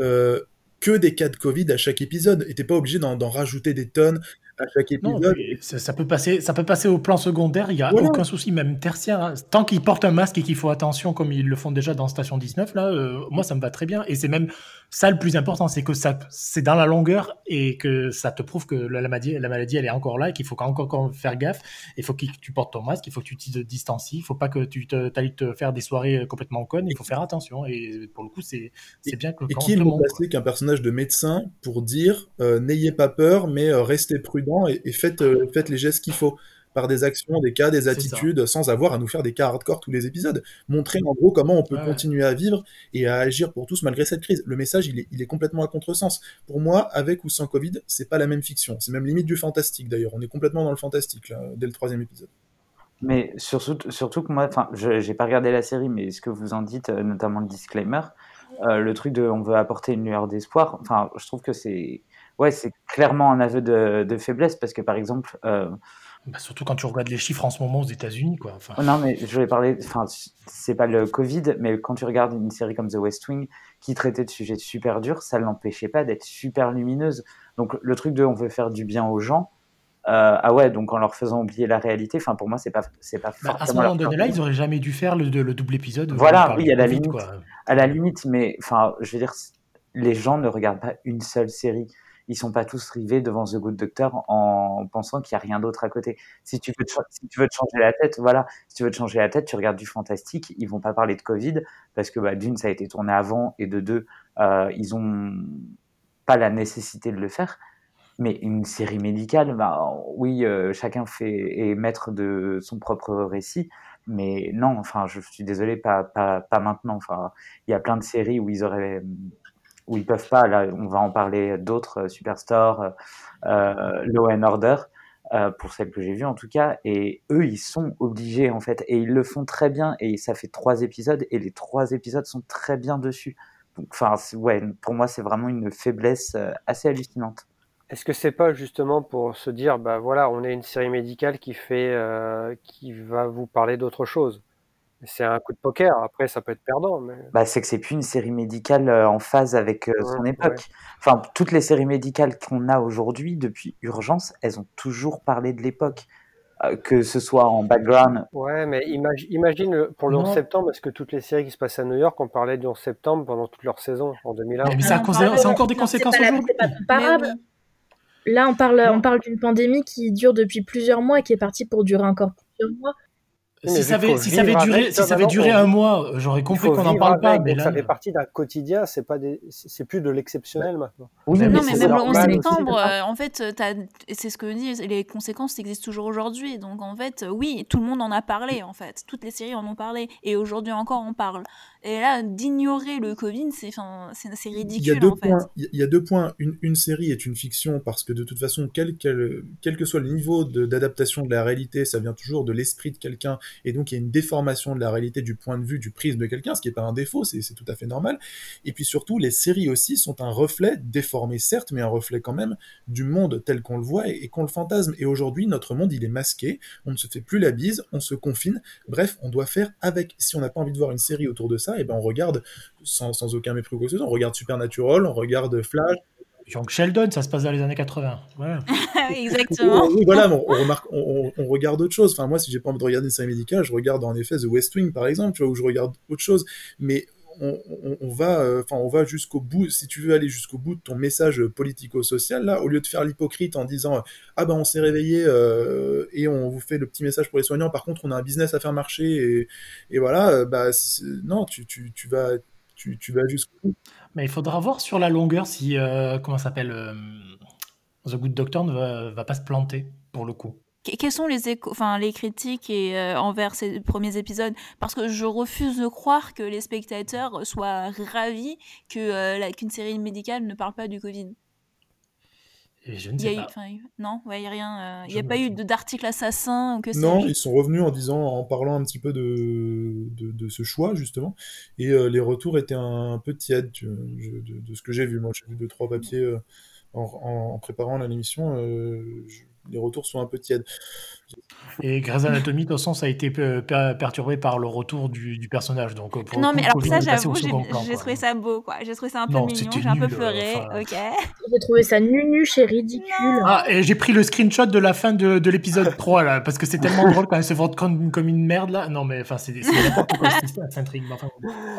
euh, que des cas de Covid à chaque épisode. Et t'es pas obligé d'en, d'en rajouter des tonnes à chaque épisode. Non, ça, ça, peut passer, ça peut passer au plan secondaire, il n'y a voilà. aucun souci, même tertiaire. Hein. Tant qu'ils portent un masque et qu'il faut attention, comme ils le font déjà dans Station dix-neuf, là, euh, moi, ça me va très bien. Et c'est même ça le plus important, c'est que ça, c'est dans la longueur et que ça te prouve que la, la, maladie, la maladie, elle est encore là et qu'il faut encore, encore faire gaffe. Il faut que tu portes ton masque, il faut que tu te distancies, il ne faut pas que tu te, t'ailles te faire des soirées complètement connes, il faut faire attention. Et pour le coup, c'est, c'est bien que... Et qui est le monde passé qu'un personnage de médecin pour dire euh, « N'ayez pas peur, mais euh, restez prudent ». Et, et faites, euh, faites les gestes qu'il faut par des actions, des cas, des attitudes, sans avoir à nous faire des cas hardcore tous les épisodes. Montrer en gros comment on peut ouais. continuer à vivre et à agir pour tous malgré cette crise. Le message, il est, il est complètement à contresens. Pour moi, avec ou sans Covid, c'est pas la même fiction. C'est même limite du fantastique d'ailleurs. On est complètement dans le fantastique là, dès le troisième épisode. Mais surtout, surtout que moi, enfin, je, j'ai pas regardé la série, mais ce que vous en dites, notamment le disclaimer, euh, le truc de on veut apporter une lueur d'espoir, enfin, je trouve que c'est. Ouais, c'est clairement un aveu de, de faiblesse parce que, par exemple... Euh... Bah surtout quand tu regardes les chiffres en ce moment aux États-Unis, quoi. Enfin... Oh non, mais je voulais parler... Enfin, c'est pas le Covid, mais quand tu regardes une série comme The West Wing qui traitait de sujets super durs, ça l'empêchait pas d'être super lumineuse. Donc, le truc de « on veut faire du bien aux gens », Euh, ah ouais, donc en leur faisant oublier la réalité, enfin pour moi c'est pas c'est pas bah, à ce moment donné là, ils auraient jamais dû faire le, le double épisode. Voilà, oui, à la limite, quoi. À la limite, mais enfin, je veux dire, les gens ne regardent pas une seule série. ils sont pas tous rivés devant The Good Doctor en pensant qu'il y a rien d'autre à côté. Si tu veux te, si tu veux te changer la tête, voilà, si tu veux te changer la tête, tu regardes du fantastique. Ils vont pas parler de Covid parce que bah, d'une, ça a été tourné avant, et de deux, euh, ils ont pas la nécessité de le faire. Mais une série médicale, bah, oui, euh, chacun fait est maître de son propre récit. Mais non, enfin, je suis désolé, pas pas pas maintenant. Enfin, il y a plein de séries où ils auraient où ils peuvent pas. Là, on va en parler d'autres, euh, Superstore, euh, Law and Order, euh, pour celles que j'ai vues en tout cas. Et eux, ils sont obligés en fait, et ils le font très bien. Et ça fait trois épisodes, et les trois épisodes sont très bien dessus. Donc, enfin, ouais, pour moi, c'est vraiment une faiblesse euh, assez hallucinante. Est-ce que c'est pas justement pour se dire, bah voilà, on est une série médicale qui fait, euh, qui va vous parler d'autre chose. C'est un coup de poker. Après, ça peut être perdant. Mais... Bah, c'est que c'est plus une série médicale en phase avec euh, son ouais, époque. Ouais. Enfin, toutes les séries médicales qu'on a aujourd'hui, depuis Urgence, elles ont toujours parlé de l'époque, euh, que ce soit en background. Ouais, mais imag- imagine pour le onze septembre, est-ce que toutes les séries qui se passent à New York, on parlait du onze septembre pendant toute leur saison en deux mille un. Mais, mais ça cons- c'est encore des conséquences aujourd'hui. C'est pas comparable. Là, on parle, on parle d'une pandémie qui dure depuis plusieurs mois et qui est partie pour durer encore plusieurs mois. Si ça avait, si ça avait duré, si ça avait duré un mois, j'aurais compris qu'on n'en parle pas. Mais là, ça fait partie d'un quotidien, c'est pas des, c'est plus de l'exceptionnel maintenant. Oui, non, mais même le onze septembre, en fait, c'est ce que disent les conséquences existent toujours aujourd'hui. Donc en fait, oui, tout le monde en a parlé en fait, toutes les séries en ont parlé et aujourd'hui encore on parle. Et là, d'ignorer le Covid, c'est, enfin, c'est, c'est ridicule en fait. Il y a deux points. Une, une série est une fiction parce que de toute façon, quel, quel, quel que soit le niveau de, d'adaptation de la réalité, ça vient toujours de l'esprit de quelqu'un. Et donc, il y a une déformation de la réalité du point de vue, du prisme de quelqu'un, ce qui n'est pas un défaut, c'est, c'est tout à fait normal. Et puis surtout, les séries aussi sont un reflet, déformé certes, mais un reflet quand même, du monde tel qu'on le voit et, et qu'on le fantasme. Et aujourd'hui, notre monde, il est masqué, on ne se fait plus la bise, on se confine, bref, on doit faire avec. Si on n'a pas envie de voir une série autour de ça, et ben on regarde, sans, sans aucun mépris ou quoi que ce soit, on regarde Supernatural, on regarde Flash... Young Sheldon, ça se passe dans les années quatre-vingts. Voilà. Exactement. Voilà, on, on, remarque, on, on regarde autre chose. Enfin, moi, si j'ai pas envie de regarder une série médicale, je regarde en effet The West Wing, par exemple, tu vois, où je regarde autre chose. Mais on, on, on va, enfin, euh, on va jusqu'au bout. Si tu veux aller jusqu'au bout de ton message politico-social, là, au lieu de faire l'hypocrite en disant ah ben on s'est réveillé euh, et on vous fait le petit message pour les soignants. Par contre, on a un business à faire marcher et, et voilà. Euh, bah non, tu, tu, tu vas. Tu, tu vas jusqu'au bout. Mais il faudra voir sur la longueur si euh, comment ça s'appelle euh, The Good Doctor ne va, va pas se planter pour le coup. Quelles sont les, éco- les critiques et, euh, envers ces premiers épisodes? Parce que je refuse de croire que les spectateurs soient ravis que, euh, la, qu'une série médicale ne parle pas du Covid. Et je ne sais y a pas. Eu, non, il ouais, n'y a rien. Il euh, n'y a pas eu de, d'article assassin ou que ça. Non, ils sont revenus en disant, en parlant un petit peu de, de, de ce choix, justement. Et euh, les retours étaient un, un peu tièdes tu vois, je, de, de ce que j'ai vu. Moi, j'ai vu deux, trois papiers euh, en, en, en préparant l'émission. Euh, je, les retours sont un peu tièdes. Et Grey's Anatomy, de toute façon, ça a été per- perturbé par le retour du, du personnage. Donc, pour non, mais coup, alors ça, j'avoue, j'ai, plan, j'ai trouvé ça beau, quoi. J'ai trouvé ça un peu non, mignon, j'ai nul, un peu pleuré, euh, ok. J'ai trouvé ça nunuche et ridicule. Ah, et j'ai pris le screenshot de la fin de, de l'épisode trois, là, parce que c'est tellement drôle quand elle se vante comme, comme une merde, là. Non, mais enfin, c'est n'importe quoi, c'est intrigue. Enfin,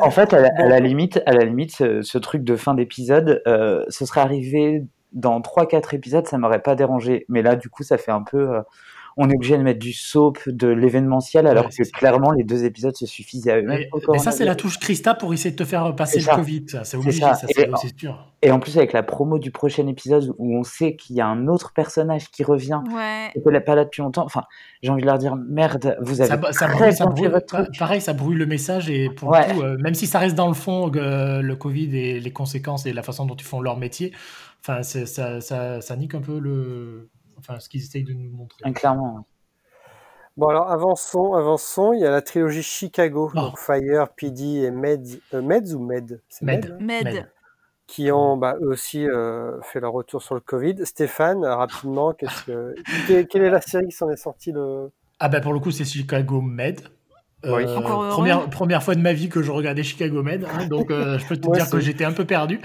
en fait, à la, à la limite, à la limite ce, ce truc de fin d'épisode, euh, ce serait arrivé dans trois quatre épisodes, ça m'aurait pas dérangé. Mais là, du coup, ça fait un peu... Euh... On est obligé de mettre du soap, de l'événementiel, alors ouais, que c'est... clairement les deux épisodes se suffisent à eux-mêmes. Mais, mais ça, c'est la touche Krista pour essayer de te faire passer le Covid. Ça, c'est obligé, c'est ça. Ça c'est, en... c'est sûr. Et en plus, avec la promo du prochain épisode où on sait qu'il y a un autre personnage qui revient ouais. et qu'on n'est pas là depuis longtemps, enfin, j'ai envie de leur dire merde, vous avez. Ça, très ça brûle, ça brûle, votre truc. Pareil, ça brûle le message et pour ouais. le coup, euh, même si ça reste dans le fond, euh, le Covid et les conséquences et la façon dont ils font leur métier, enfin, ça, ça, ça, ça nique un peu le. Enfin, ce qu'ils essayent de nous montrer. Ah, clairement. Bon, alors, avançons, avançons. Il y a la trilogie Chicago, oh. donc Fire, P D et Meds. Euh, Meds ou Med C'est Med. Med, hein Med. Qui ont bah, eux aussi euh, fait leur retour sur le Covid. Stéphane, rapidement, qu'est-ce que... quelle, quelle est la série qui s'en est sortie le... Ah, bah, pour le coup, c'est Chicago Med. Euh, oui. Encore première, première fois de ma vie que je regardais Chicago Med. Hein, donc, euh, je peux te dire aussi. Que j'étais un peu perdu.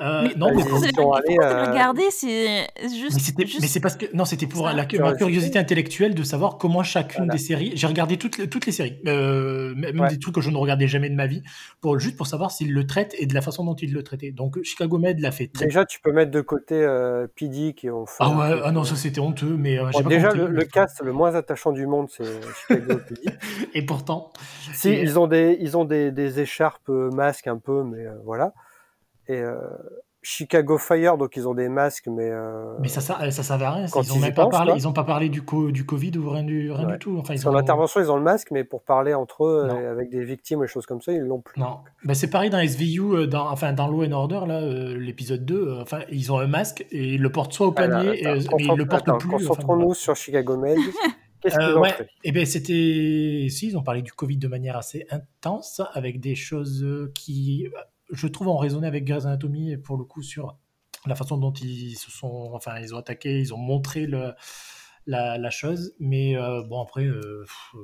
Euh, mais non, mais pour regarder, c'est juste. Mais c'était, juste... Mais c'est parce que non, c'était pour la, ma curiosité intellectuelle de savoir comment chacune voilà. des séries. J'ai regardé toutes les, toutes les séries, euh, même ouais. des trucs que je ne regardais jamais de ma vie, pour juste pour savoir s'ils le traitent et de la façon dont ils le traitaient. Donc Chicago Med l'a fait. Très... Déjà, tu peux mettre de côté euh, P D qui ont. Ah ouais, ah non, ça c'était honteux, mais. Euh, bon, j'ai déjà, pas le, le cast le moins attachant du monde, c'est Chicago P D. Et pourtant, si et... ils ont des, ils ont des, des écharpes, masques un peu, mais euh, voilà. Et euh, Chicago Fire, donc ils ont des masques, mais euh, mais ça ça ça servait à rien. Ils n'ont même pas parlé. Ils n'ont pas parlé du co- du Covid ou rien du rien ouais. du tout. Enfin, ils ont l'intervention, ils ont le masque, mais pour parler entre eux non. avec des victimes et choses comme ça, ils l'ont plus. Non, bah, c'est pareil dans S V U, dans enfin dans Law and Order là, euh, l'épisode deux. Euh, enfin, ils ont un masque et ils le portent soit au panier, ah là, attends, et, mais ils le portent attends, plus. Concentrons-nous enfin, sur Chicago Med. Euh, ouais. Et ben c'était si ils ont parlé du Covid de manière assez intense avec des choses qui je trouve en raisonner avec Grey's Anatomy pour le coup sur la façon dont ils se sont enfin ils ont attaqué, ils ont montré le la, la chose, mais euh, bon après euh, pff,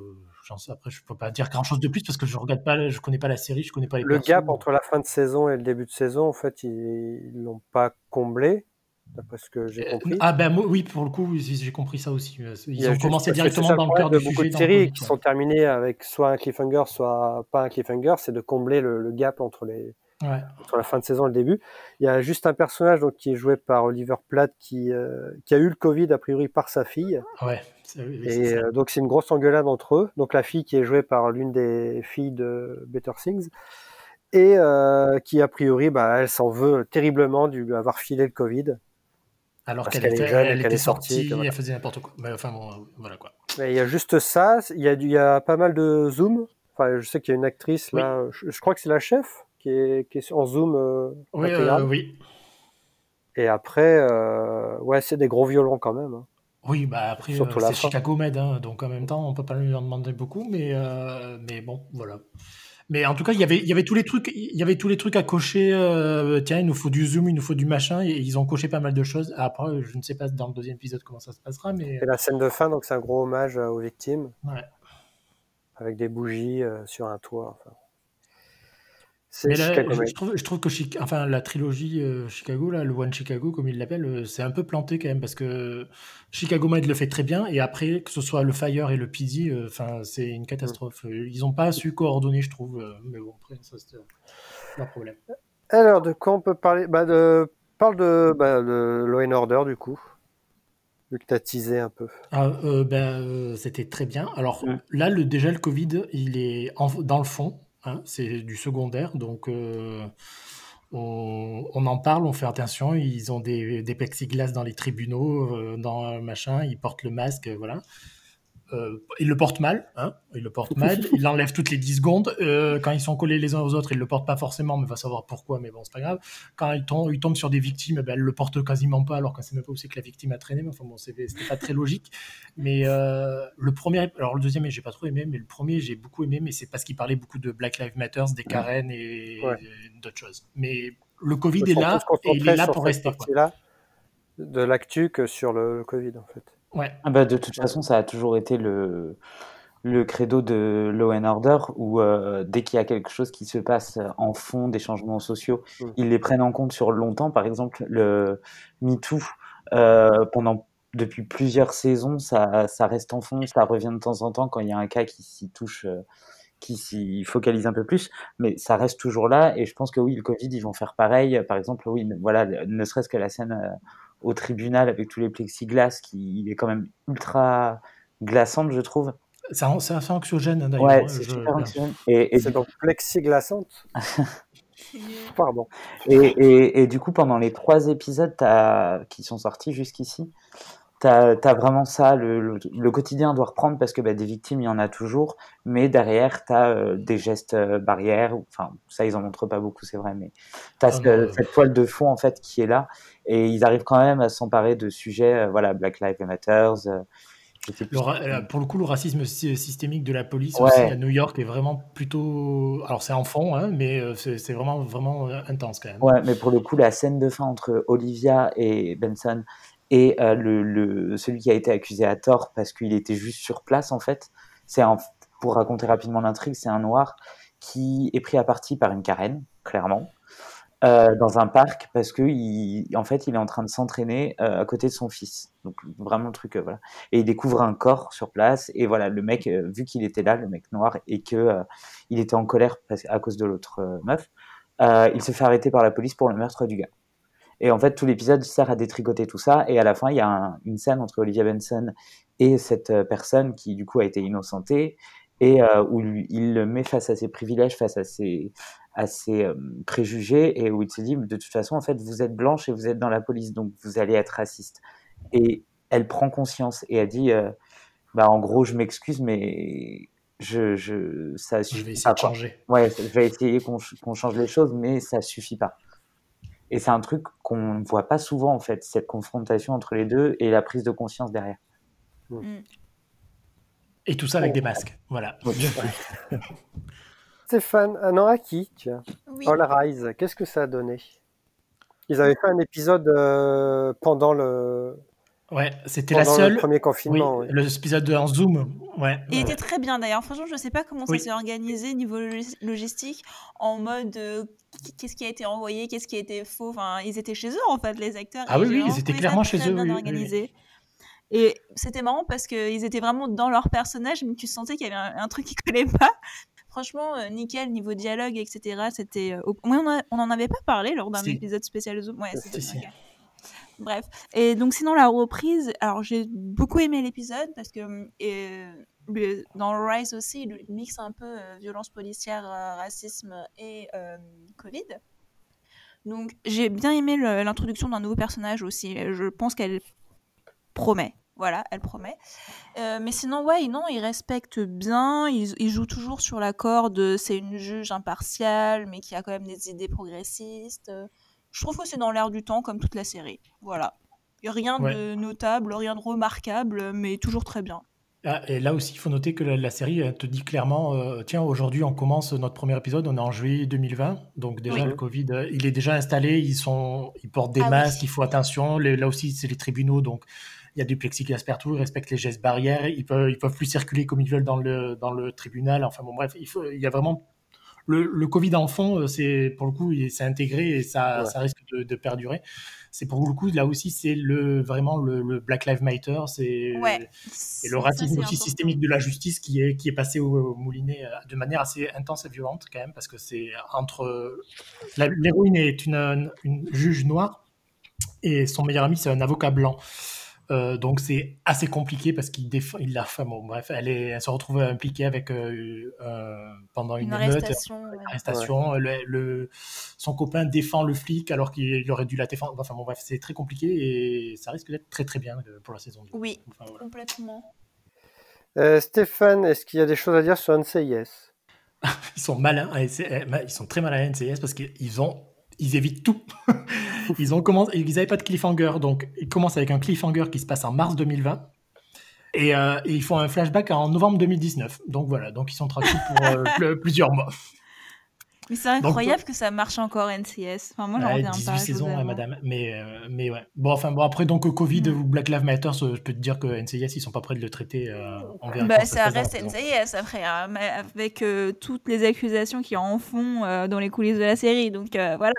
j'en sais, après je peux pas dire grand chose de plus parce que je regarde pas, je connais pas la série, je connais pas les le gap donc... entre la fin de saison et le début de saison en fait ils, ils l'ont pas comblé. D'après ce que j'ai compris. Ah ben moi, oui, pour le coup, j'ai compris ça aussi. Ils ont commencé directement dans le cœur du sujet. Beaucoup de séries qui sont terminées avec soit un cliffhanger, soit pas un cliffhanger, c'est de combler le, le gap entre, les, ouais. entre la fin de saison et le début. Il y a juste un personnage donc, qui est joué par Oliver Platt qui, euh, qui a eu le Covid a priori par sa fille. Ouais. C'est, oui, et c'est euh, donc c'est une grosse engueulade entre eux. Donc la fille qui est jouée par l'une des filles de Better Things. Et euh, qui a priori, bah, elle s'en veut terriblement de lui avoir filé le Covid. Alors parce qu'elle, qu'elle était, jeune, elle était sortie, sortie voilà. Elle faisait n'importe quoi. Mais enfin bon, voilà quoi. Mais il y a juste ça, il y a, il y a pas mal de zoom. Enfin, je sais qu'il y a une actrice oui. là, je, je crois que c'est la chef qui est, qui est en zoom. Euh, oui, euh, oui. Et après, euh, ouais, c'est des gros violons quand même. Hein. Oui, bah après, euh, c'est Chicago Med, hein, donc en même temps, on peut pas lui en demander beaucoup, mais euh, mais bon, voilà. Mais en tout cas, il y avait, il y avait tous les trucs, il y avait tous les trucs à cocher. Euh, tiens, il nous faut du zoom, il nous faut du machin. Et ils ont coché pas mal de choses. Après, je ne sais pas dans le deuxième épisode comment ça se passera, mais. C'est la scène de fin, donc c'est un gros hommage aux victimes. Ouais. Avec des bougies euh, sur un toit. Enfin. C'est mais là, je, trouve, je trouve que Chica... enfin, la trilogie euh, Chicago, là, le One Chicago, comme ils l'appellent, euh, c'est un peu planté quand même parce que Chicago Med le fait très bien et après, que ce soit le Fire et le P D, euh, c'est une catastrophe. Mmh. Ils n'ont pas su coordonner, je trouve. Euh, mais bon, après, ça, c'est leur problème. Alors, de quoi on peut parler bah, de... Parle de, bah, de Law and Order, du coup. Vu que tu as teasé un peu. Ah, euh, bah, euh, c'était très bien. Alors mmh. là, le, déjà, le Covid, il est en... dans le fond. Hein, c'est du secondaire, donc euh, on, on en parle, on fait attention. Ils ont des, des plexiglas dans les tribunaux, euh, dans machin, ils portent le masque, voilà. Euh, ils le portent mal, hein, ils le portent mal. Ils l'enlèvent toutes les dix secondes. Euh, quand ils sont collés les uns aux autres, ils le portent pas forcément, mais on va savoir pourquoi. Mais bon, c'est pas grave. Quand ils tombent, ils tombent sur des victimes, ben, elles le portent quasiment pas, alors qu'on sait même pas où c'est que la victime a traîné. Mais enfin bon, c'était pas très logique. Mais euh, le premier, alors le deuxième, j'ai pas trop aimé, mais le premier, j'ai beaucoup aimé, mais c'est parce qu'il parlait beaucoup de Black Lives Matter, des Karen et, ouais. et d'autres choses. Mais le Covid est là, et il est là pour rester. C'est là de l'actu que sur le, le Covid, en fait. Ouais. Ah bah de toute façon, ça a toujours été le, le credo de Law and Order où euh, dès qu'il y a quelque chose qui se passe en fond des changements sociaux, mmh. ils les prennent en compte sur longtemps. Par exemple, le MeToo, euh, pendant, depuis plusieurs saisons, ça, ça reste en fond, ça revient de temps en temps quand il y a un cas qui s'y touche, euh, qui s'y focalise un peu plus, mais ça reste toujours là. Et je pense que oui, le Covid, ils vont faire pareil. Par exemple, oui, voilà, ne serait-ce que la scène... Euh, au tribunal avec tous les plexiglas qui il est quand même ultra glaçante je trouve. C'est assez anxiogène d'ailleurs. Ouais, c'est je... super anxiogène. Et, et c'est donc plexiglaçante. Pardon. Et, et, et du coup pendant les trois épisodes t'as... qui sont sortis jusqu'ici, t'as, t'as vraiment ça, le, le, le quotidien doit reprendre parce que bah, des victimes il y en a toujours, mais derrière t'as euh, des gestes euh, barrières, enfin ça ils en montrent pas beaucoup c'est vrai, mais t'as oh, euh, cette toile de fond en fait qui est là. Et ils arrivent quand même à s'emparer de sujets, euh, voilà, Black Lives Matter. Euh, le ra- euh, pour le coup, le racisme sy- systémique de la police ouais. aussi à New York est vraiment plutôt. Alors c'est en fond, hein, mais c'est, c'est vraiment, vraiment intense quand même. Ouais, mais pour le coup, la scène de fin entre Olivia et Benson et euh, le, le, celui qui a été accusé à tort parce qu'il était juste sur place en fait. C'est un, pour raconter rapidement l'intrigue, c'est un noir qui est pris à partie par une Karen, clairement. Euh, dans un parc parce que il, en fait, il est en train de s'entraîner euh, à côté de son fils. Donc vraiment le truc, euh, voilà. Et il découvre un corps sur place. Et voilà, le mec, euh, vu qu'il était là, le mec noir, et que euh, il était en colère parce, à cause de l'autre euh, meuf, euh, il se fait arrêter par la police pour le meurtre du gars. Et en fait, tout l'épisode sert à détricoter tout ça. Et à la fin, il y a un, une scène entre Olivia Benson et cette euh, personne qui du coup a été innocentée. Et euh, où lui, il le met face à ses privilèges, face à ses, à ses euh, préjugés, et où il se dit, de toute façon, en fait, vous êtes blanche et vous êtes dans la police, donc vous allez être raciste. Et elle prend conscience, et elle dit, euh, bah, en gros, je m'excuse, mais je, je, ça suffit pas. Je vais essayer de changer. Ouais, je vais essayer qu'on, qu'on change les choses, mais ça suffit pas. Et c'est un truc qu'on ne voit pas souvent, en fait, cette confrontation entre les deux et la prise de conscience derrière. Mmh. Et tout ça avec oh. des masques, voilà. Ouais. Stéphane, un an acquis, tiens. Oui. All Rise, qu'est-ce que ça a donné? Ils avaient fait un épisode euh, pendant le... Ouais, c'était pendant la seule... le premier confinement. Oui, ouais. L'épisode en Zoom, ouais. Il ouais. était très bien d'ailleurs. Franchement, je ne sais pas comment oui. ça s'est organisé niveau logistique, en mode... Euh... qu'est-ce qui a été envoyé, qu'est-ce qui a été faux. Enfin, ils étaient chez eux, en fait, les acteurs. Ah oui, oui, ils étaient clairement chez eux. Bien organisés. Oui, oui. Et c'était marrant parce qu'ils étaient vraiment dans leur personnage, mais tu sentais qu'il y avait un, un truc qu'ils ne collaient pas. Franchement, euh, nickel, niveau dialogue, et cetera. C'était, euh, au... on, a, on en avait pas parlé lors d'un si. épisode spécial Zoom. Ouais, c'était si, si. Bref. Et donc, sinon, la reprise, alors j'ai beaucoup aimé l'épisode parce que euh, le, dans Rise aussi, il mixe un peu euh, violence policière, euh, racisme et euh, Covid. Donc, j'ai bien aimé le, l'introduction d'un nouveau personnage aussi. Je pense qu'elle promet. Voilà, elle promet. Euh, mais sinon, ouais, non, ils respectent bien. Ils, ils jouent toujours sur la corde. C'est une juge impartiale, mais qui a quand même des idées progressistes. Je trouve que c'est dans l'air du temps, comme toute la série. Voilà. Rien ouais. de notable, rien de remarquable, mais toujours très bien. Ah, et là aussi, il faut noter que la, la série te dit clairement euh, « Tiens, aujourd'hui, on commence notre premier épisode. On est en juillet deux mille vingt. » Donc déjà, oui. le Covid, euh, il est déjà installé. Ils, sont, ils portent des ah, masques. Oui. Il faut attention. Les, là aussi, c'est les tribunaux, donc... Il y a du plexiglas partout, ils respectent les gestes barrières, ils peuvent, ils peuvent plus circuler comme ils veulent dans le, dans le tribunal. Enfin bon, bref, il, faut, il y a vraiment... Le, le Covid en fond, c'est, pour le coup, il, c'est intégré et ça, ouais. ça risque de, de perdurer. C'est pour le coup, là aussi, c'est le, vraiment le, le Black Lives Matter, c'est, ouais. c'est le racisme ça, c'est aussi systémique de la justice qui est, qui est passé au, au moulinet de manière assez intense et violente quand même, parce que c'est entre... La, l'héroïne est une, une juge noire et son meilleur ami, c'est un avocat blanc. Euh, donc c'est assez compliqué parce qu'il défend, il la femme. Bon, bref, elle, est, elle se retrouve impliquée avec euh, euh, pendant une, une émeute, arrestation. Une arrestation ouais. le, le, son copain défend le flic alors qu'il aurait dû la défendre. Enfin bon, bref, c'est très compliqué et ça risque d'être très très bien pour la saison. Oui, enfin, voilà. complètement. Euh, Stéphane, est-ce qu'il y a des choses à dire sur N C I S? Ils sont malins, ils sont très malins à N C I S parce qu'ils ont Ils évitent tout. Ils ont commencé, ils n'avaient pas de cliffhanger, donc ils commencent avec un cliffhanger qui se passe en mars deux mille vingt et, euh, et ils font un flashback en novembre deux mille dix-neuf. Donc voilà, donc ils sont tranquilles pour euh, plusieurs mois. Mais c'est incroyable donc, que ça marche encore N C I S. Enfin moi j'en ouais, reviens dix-huit pas. dix-huit saisons, hein, madame. Mais euh, mais ouais. Bon enfin bon après donc Covid mmh. ou Black Lives Matter, je peux te dire que N C I S ils sont pas prêts de le traiter. Euh, envers bah ça reste N C I S après hein, mais avec euh, toutes les accusations qui en font euh, dans les coulisses de la série donc euh, voilà.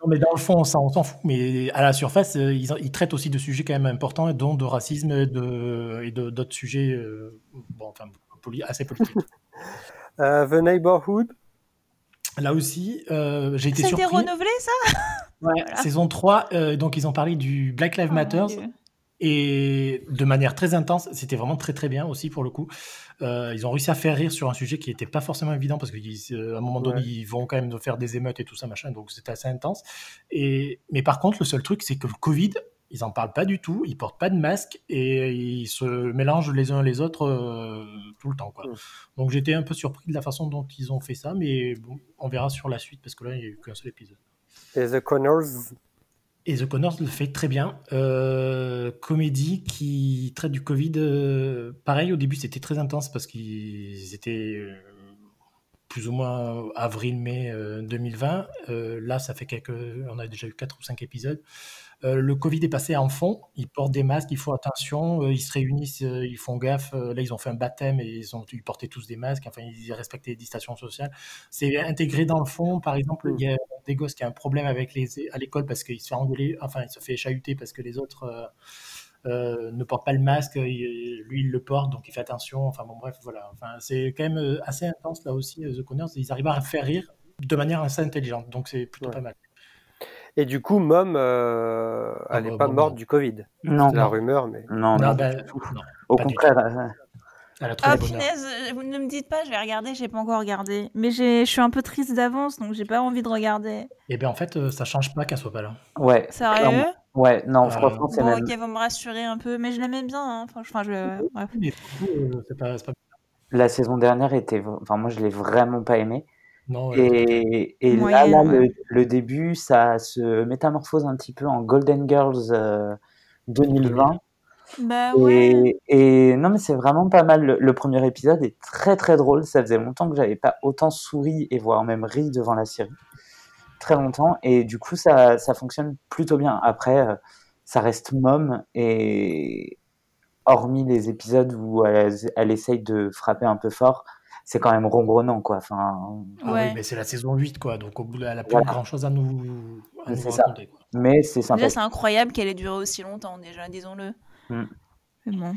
Non mais dans le fond ça on s'en fout mais à la surface euh, ils, ils traitent aussi de sujets quand même importants dont de racisme et de et de, d'autres sujets euh, bon enfin poli, assez politiques. euh, The Neighborhood. Là aussi, euh, j'ai été ça surpris. Ça a été renouvelé, ça ouais, voilà. Saison trois, euh, donc ils ont parlé du Black Lives oh Matter, et de manière très intense, c'était vraiment très très bien aussi pour le coup. Euh, ils ont réussi à faire rire sur un sujet qui n'était pas forcément évident, parce qu'à euh, un moment donné, ouais. ils vont quand même faire des émeutes et tout ça, machin, donc c'était assez intense. Et... Mais par contre, le seul truc, c'est que le Covid, ils n'en parlent pas du tout, ils ne portent pas de masque, et ils se mélangent les uns les autres euh, tout le temps, quoi. Ouais. Donc j'étais un peu surpris de la façon dont ils ont fait ça, mais bon, on verra sur la suite, parce que là, il n'y a eu qu'un seul épisode. Et The Connors Et The Connors le fait très bien. Euh, comédie qui traite du Covid. Euh, pareil, au début, c'était très intense, parce qu'ils étaient... Euh, plus ou moins avril-mai euh, deux mille vingt. Euh, là, ça fait quelques... On a déjà eu quatre ou cinq épisodes. Euh, le Covid est passé en fond. Ils portent des masques, ils font attention. Euh, ils se réunissent, euh, ils font gaffe. Euh, là, ils ont fait un baptême et ils, ont, ils portaient tous des masques. Enfin, ils respectaient les distanciations sociales. C'est intégré dans le fond. Par exemple, il y a des gosses qui a un problème avec les, à l'école parce qu'il se fait engueuler, enfin il se fait chahuter parce que les autres euh, euh, ne portent pas le masque, il, lui il le porte donc il fait attention, enfin bon bref voilà, enfin, c'est quand même assez intense là aussi The Connors, ils arrivent à faire rire de manière assez intelligente, donc c'est plutôt ouais. pas mal. Et du coup, Mom, euh, elle n'est ah, pas bon, morte non. du Covid. Non. C'est la rumeur, mais... Non, non, non, bah, non au contraire. Elle a trouvé oh, finesse, vous ne me dites pas, je vais regarder, je n'ai pas encore regardé. Mais j'ai, je suis un peu triste d'avance, donc je n'ai pas envie de regarder. Eh bien, en fait, ça ne change pas qu'elle ne soit pas là. Ouais. Sérieux ? Ouais, non, franchement, euh... c'est bon, même... Bon, ok, vous me rassurez un peu, mais je l'aimais bien. Hein. Enfin, je... Bref. Mais pour vous, c'est pas, c'est pas... La saison dernière était... Enfin, moi, je ne l'ai vraiment pas aimée. Non, ouais. Et, et là, là le, le début, ça se métamorphose un petit peu en Golden Girls euh, deux mille vingt. Bah, et, ouais. et non, mais c'est vraiment pas mal. Le, le premier épisode est très très drôle. Ça faisait longtemps que j'avais pas autant souri et voire même ri devant la série. Très longtemps. Et du coup, ça, ça fonctionne plutôt bien. Après, euh, ça reste Mom. Et hormis les épisodes où elle, elle essaye de frapper un peu fort, c'est quand même rongronnant, quoi. Enfin, ah ouais. oui, mais c'est la saison huit, quoi. Donc, au bout, elle n'a plus voilà. grand-chose à nous, à nous raconter. Quoi. Mais c'est sympa. Déjà, c'est incroyable qu'elle ait duré aussi longtemps, déjà, disons-le. Mm. C'est bon.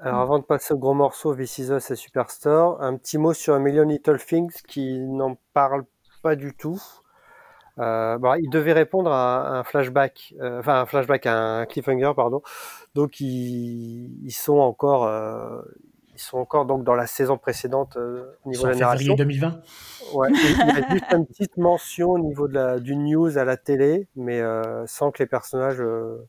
Alors, mm. avant de passer au gros morceau, This Is Us et Superstore, un petit mot sur A Million Little Things qui n'en parle pas du tout. Euh, bon, il devait répondre à un flashback, euh, enfin, un flashback, à un cliffhanger, pardon. Donc, ils, ils sont encore... Euh, Ils sont encore donc dans la saison précédente euh, au niveau de la narration. deux mille vingt. Ouais, il y a juste une petite mention au niveau de la, du news à la télé, mais euh, sans que les personnages euh,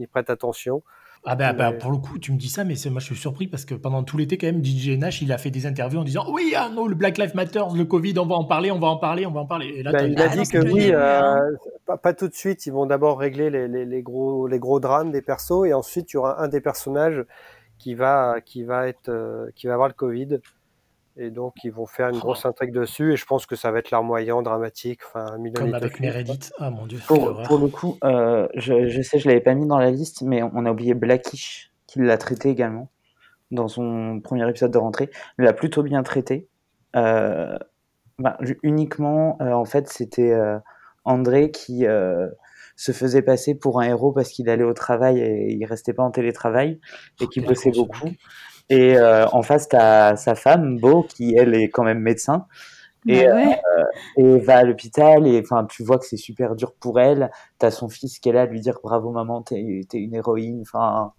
y prêtent attention. Ah ben bah, bah, pour le coup, tu me dis ça, mais c'est, moi je suis surpris parce que pendant tout l'été quand même, D J Nash il a fait des interviews en disant oui, ah non, le Black Lives Matter, le Covid, on va en parler, on va en parler, on va en parler. Et là, bah, il a ah, dit que oui, euh, pas, pas tout de suite. Ils vont d'abord régler les, les, les gros les gros drames des persos et ensuite il y aura un des personnages qui va qui va être euh, qui va avoir le Covid et donc ils vont faire une grosse intrigue dessus et je pense que ça va être larmoyant, dramatique, enfin comme avec Meredith. Ah mon dieu. Pour, pour le coup, euh, je je sais je l'avais pas mis dans la liste mais on a oublié Blackish qui l'a traité également dans son premier épisode de rentrée. Il l'a plutôt bien traité. Euh, ben, uniquement euh, en fait c'était euh, André qui euh, se faisait passer pour un héros parce qu'il allait au travail et il restait pas en télétravail et qu'il bossait beaucoup. Et euh, en face, t'as sa femme, Beau, qui elle est quand même médecin et, ouais. euh, et va à l'hôpital et enfin tu vois que c'est super dur pour elle. T'as son fils qui est là à lui dire bravo maman, t'es, t'es une héroïne. Enfin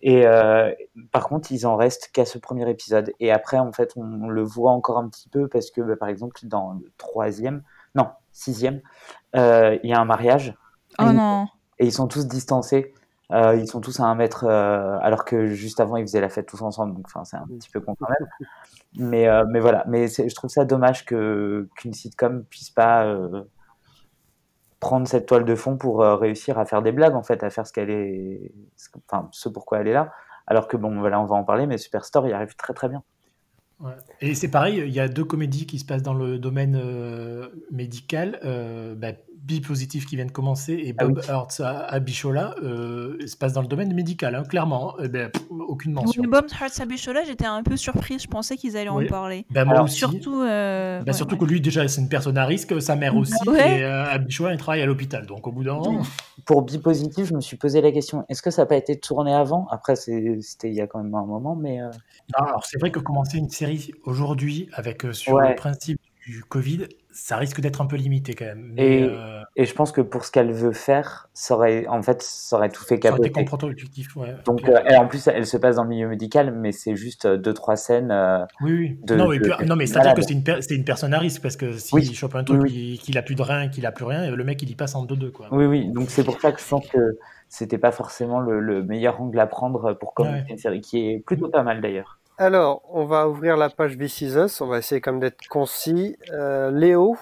et euh, par contre, ils en restent qu'à ce premier épisode. Et après, en fait, on, on le voit encore un petit peu parce que bah, par exemple dans le troisième, non sixième, il euh, y a un mariage. Oh non. Et ils sont tous distancés, euh, ils sont tous à un mètre, euh, alors que juste avant ils faisaient la fête tous ensemble, donc enfin c'est un petit peu con quand même. Mais euh, mais voilà, mais c'est, je trouve ça dommage que qu'une sitcom puisse pas euh, prendre cette toile de fond pour euh, réussir à faire des blagues en fait, à faire ce qu'elle est, enfin ce pourquoi elle est là. Alors que bon voilà, on va en parler, mais Superstore y arrive très très bien. Ouais. Et c'est pareil, il y a deux comédies qui se passent dans le domaine euh, médical, euh, bah, Bi-Positif qui vient de commencer et Bob Hearts Abishola euh, se passe dans le domaine médical, hein, clairement, hein. Ben, pff, aucune mention. Bob Hearts Abishola, j'étais un peu surprise, je pensais qu'ils allaient oui. en parler. Ben, moi Alors, aussi. Surtout, euh... ben, ouais, surtout ouais. que lui déjà c'est une personne à risque, sa mère aussi, ouais. et euh, Abishola il travaille à l'hôpital, donc au bout d'un moment... Pour Bi-Positif, je me suis posé la question, est-ce que ça n'a pas été tourné avant ? Après c'est... c'était il y a quand même un moment, mais... Euh... Alors c'est vrai que commencer une série aujourd'hui, avec euh, sur ouais. le principe du Covid, ça risque d'être un peu limité quand même. Mais, et, euh... et je pense que pour ce qu'elle veut faire, ça aurait, en fait, ça aurait tout fait capoter. Ça aurait été ouais. Donc, euh, elle, en plus, elle se passe dans le milieu médical, mais c'est juste deux, trois scènes. Euh, oui, oui. De, non, et puis, de, non, mais c'est-à-dire que c'est une, per- c'est une personne à risque, parce que s'il si oui. chope un truc, oui, oui. Il, qu'il a plus de rein, qu'il a plus rien, le mec, il y passe en deux-deux. Quoi. Oui, oui. Donc, c'est pour ça que je pense que c'était pas forcément le, le meilleur angle à prendre pour commencer ouais. une série, qui est plutôt pas mal d'ailleurs. Alors, on va ouvrir la page This Is Us, on va essayer comme d'être concis. Euh, Léo,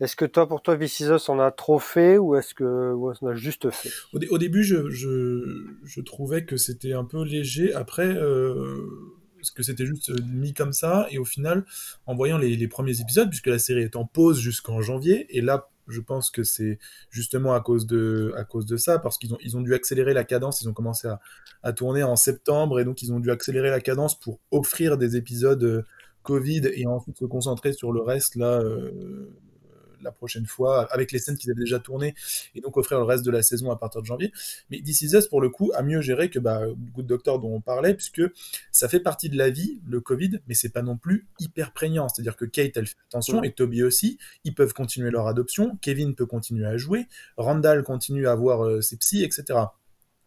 est-ce que toi, pour toi, This Is Us, on a trop fait ou est-ce que ou on a juste fait ? Au, d- au début, je, je, je trouvais que c'était un peu léger. Après, euh, parce que c'était juste mis comme ça. Et au final, en voyant les, les premiers épisodes, puisque la série est en pause jusqu'en janvier, et là, je pense que c'est justement à cause de, à cause de ça, parce qu'ils ont, ils ont dû accélérer la cadence, ils ont commencé à, à tourner en septembre, et donc ils ont dû accélérer la cadence pour offrir des épisodes euh, Covid, et ensuite se concentrer sur le reste, là, euh, la prochaine fois avec les scènes qu'ils avaient déjà tournées et donc offrir le reste de la saison à partir de janvier. Mais This Is Us, pour le coup, a mieux géré que bah, Good Doctor dont on parlait, puisque ça fait partie de la vie, le Covid, mais c'est pas non plus hyper prégnant. C'est-à-dire que Kate, elle fait attention, et Toby aussi, ils peuvent continuer leur adoption, Kevin peut continuer à jouer, Randall continue à avoir euh, ses psys, et cetera.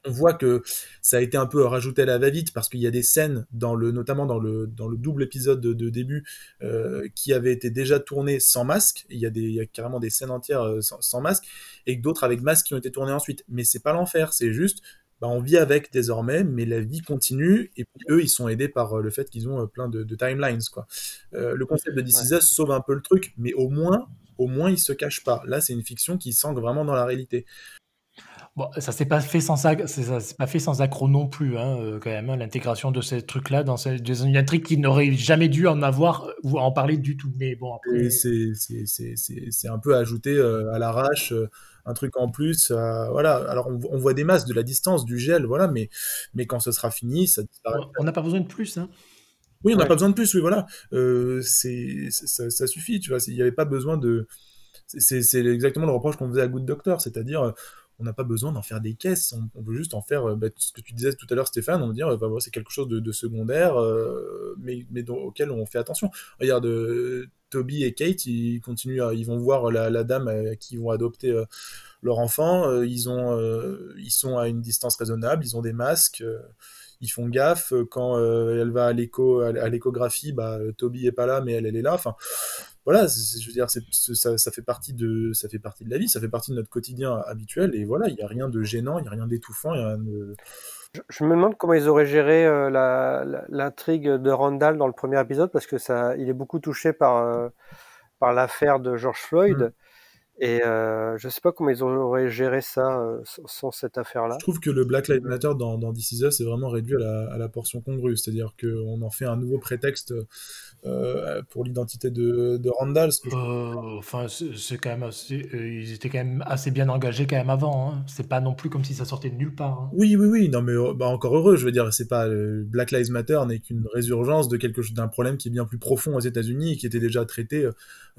On voit que ça a été un peu rajouté à la va-vite parce qu'il y a des scènes, dans le, notamment dans le, dans le double épisode de, de début, euh, qui avaient été déjà tournées sans masque. Il y a, des, il y a carrément des scènes entières sans, sans masque, et d'autres avec masque qui ont été tournées ensuite. Mais c'est pas l'enfer, c'est juste, bah, on vit avec désormais, mais la vie continue, et puis eux, ils sont aidés par le fait qu'ils ont plein de, de timelines, quoi. Euh, le concept de This Is Us sauve un peu le truc, mais au moins, au moins, ils se cachent pas. Là, c'est une fiction qui s'ancre vraiment dans la réalité. Bon, ça s'est pas fait sans ça, ça s'est pas fait sans accro non plus, hein, euh, quand même, hein, l'intégration de ces trucs-là dans ces, une intrigue qui n'aurait jamais dû en avoir ou en parler du tout. Mais bon, après... c'est, c'est, c'est, c'est, c'est un peu ajouté euh, à l'arrache, euh, un truc en plus. Euh, voilà. Alors on, on voit des masses, de la distance, du gel, voilà, mais, mais quand ce sera fini, ça disparaît. On n'a pas besoin de plus, hein. Oui, on n'a ouais. pas besoin de plus, oui, voilà. Euh, c'est, c'est, ça, ça suffit, tu vois. Il n'y avait pas besoin de. C'est, c'est exactement le reproche qu'on faisait à Good Doctor, c'est-à-dire. On n'a pas besoin d'en faire des caisses, on, on veut juste en faire bah, ce que tu disais tout à l'heure, Stéphane, on veut dire bah, bah, c'est quelque chose de, de secondaire, euh, mais, mais dont, auquel on fait attention. Regarde, euh, Toby et Kate, ils continuent, à, ils vont voir la, la dame à qui ils vont adopter euh, leur enfant, euh, ils, ont, euh, ils sont à une distance raisonnable, ils ont des masques, euh, ils font gaffe, quand euh, elle va à, l'écho, à, à l'échographie, bah, Toby n'est pas là, mais elle, elle est là, enfin... Voilà, c'est, je veux dire, c'est, c'est, ça, ça fait partie de, ça fait partie de la vie, ça fait partie de notre quotidien habituel, et voilà, il n'y a rien de gênant, il n'y a rien d'étouffant. Y a rien de... je, je me demande comment ils auraient géré euh, la, la, l'intrigue de Randall dans le premier épisode, parce que ça, il est beaucoup touché par, euh, par l'affaire de George Floyd, mmh. et euh, je ne sais pas comment ils auraient géré ça euh, sans, sans cette affaire-là. Je trouve que le Black Lives Matter dans, dans This Is Us est vraiment réduit à la, à la portion congrue, c'est-à-dire qu'on en fait un nouveau prétexte Euh, pour l'identité de, de Randall. Euh, enfin, c'est, c'est quand même assez, euh, ils étaient quand même assez bien engagés quand même avant. Hein. C'est pas non plus comme si ça sortait de nulle part. Hein. Oui, oui, oui. Non, mais bah, encore heureux. Je veux dire, c'est pas euh, Black Lives Matter n'est qu'une résurgence de quelque chose, d'un problème qui est bien plus profond aux États-Unis et qui était déjà traité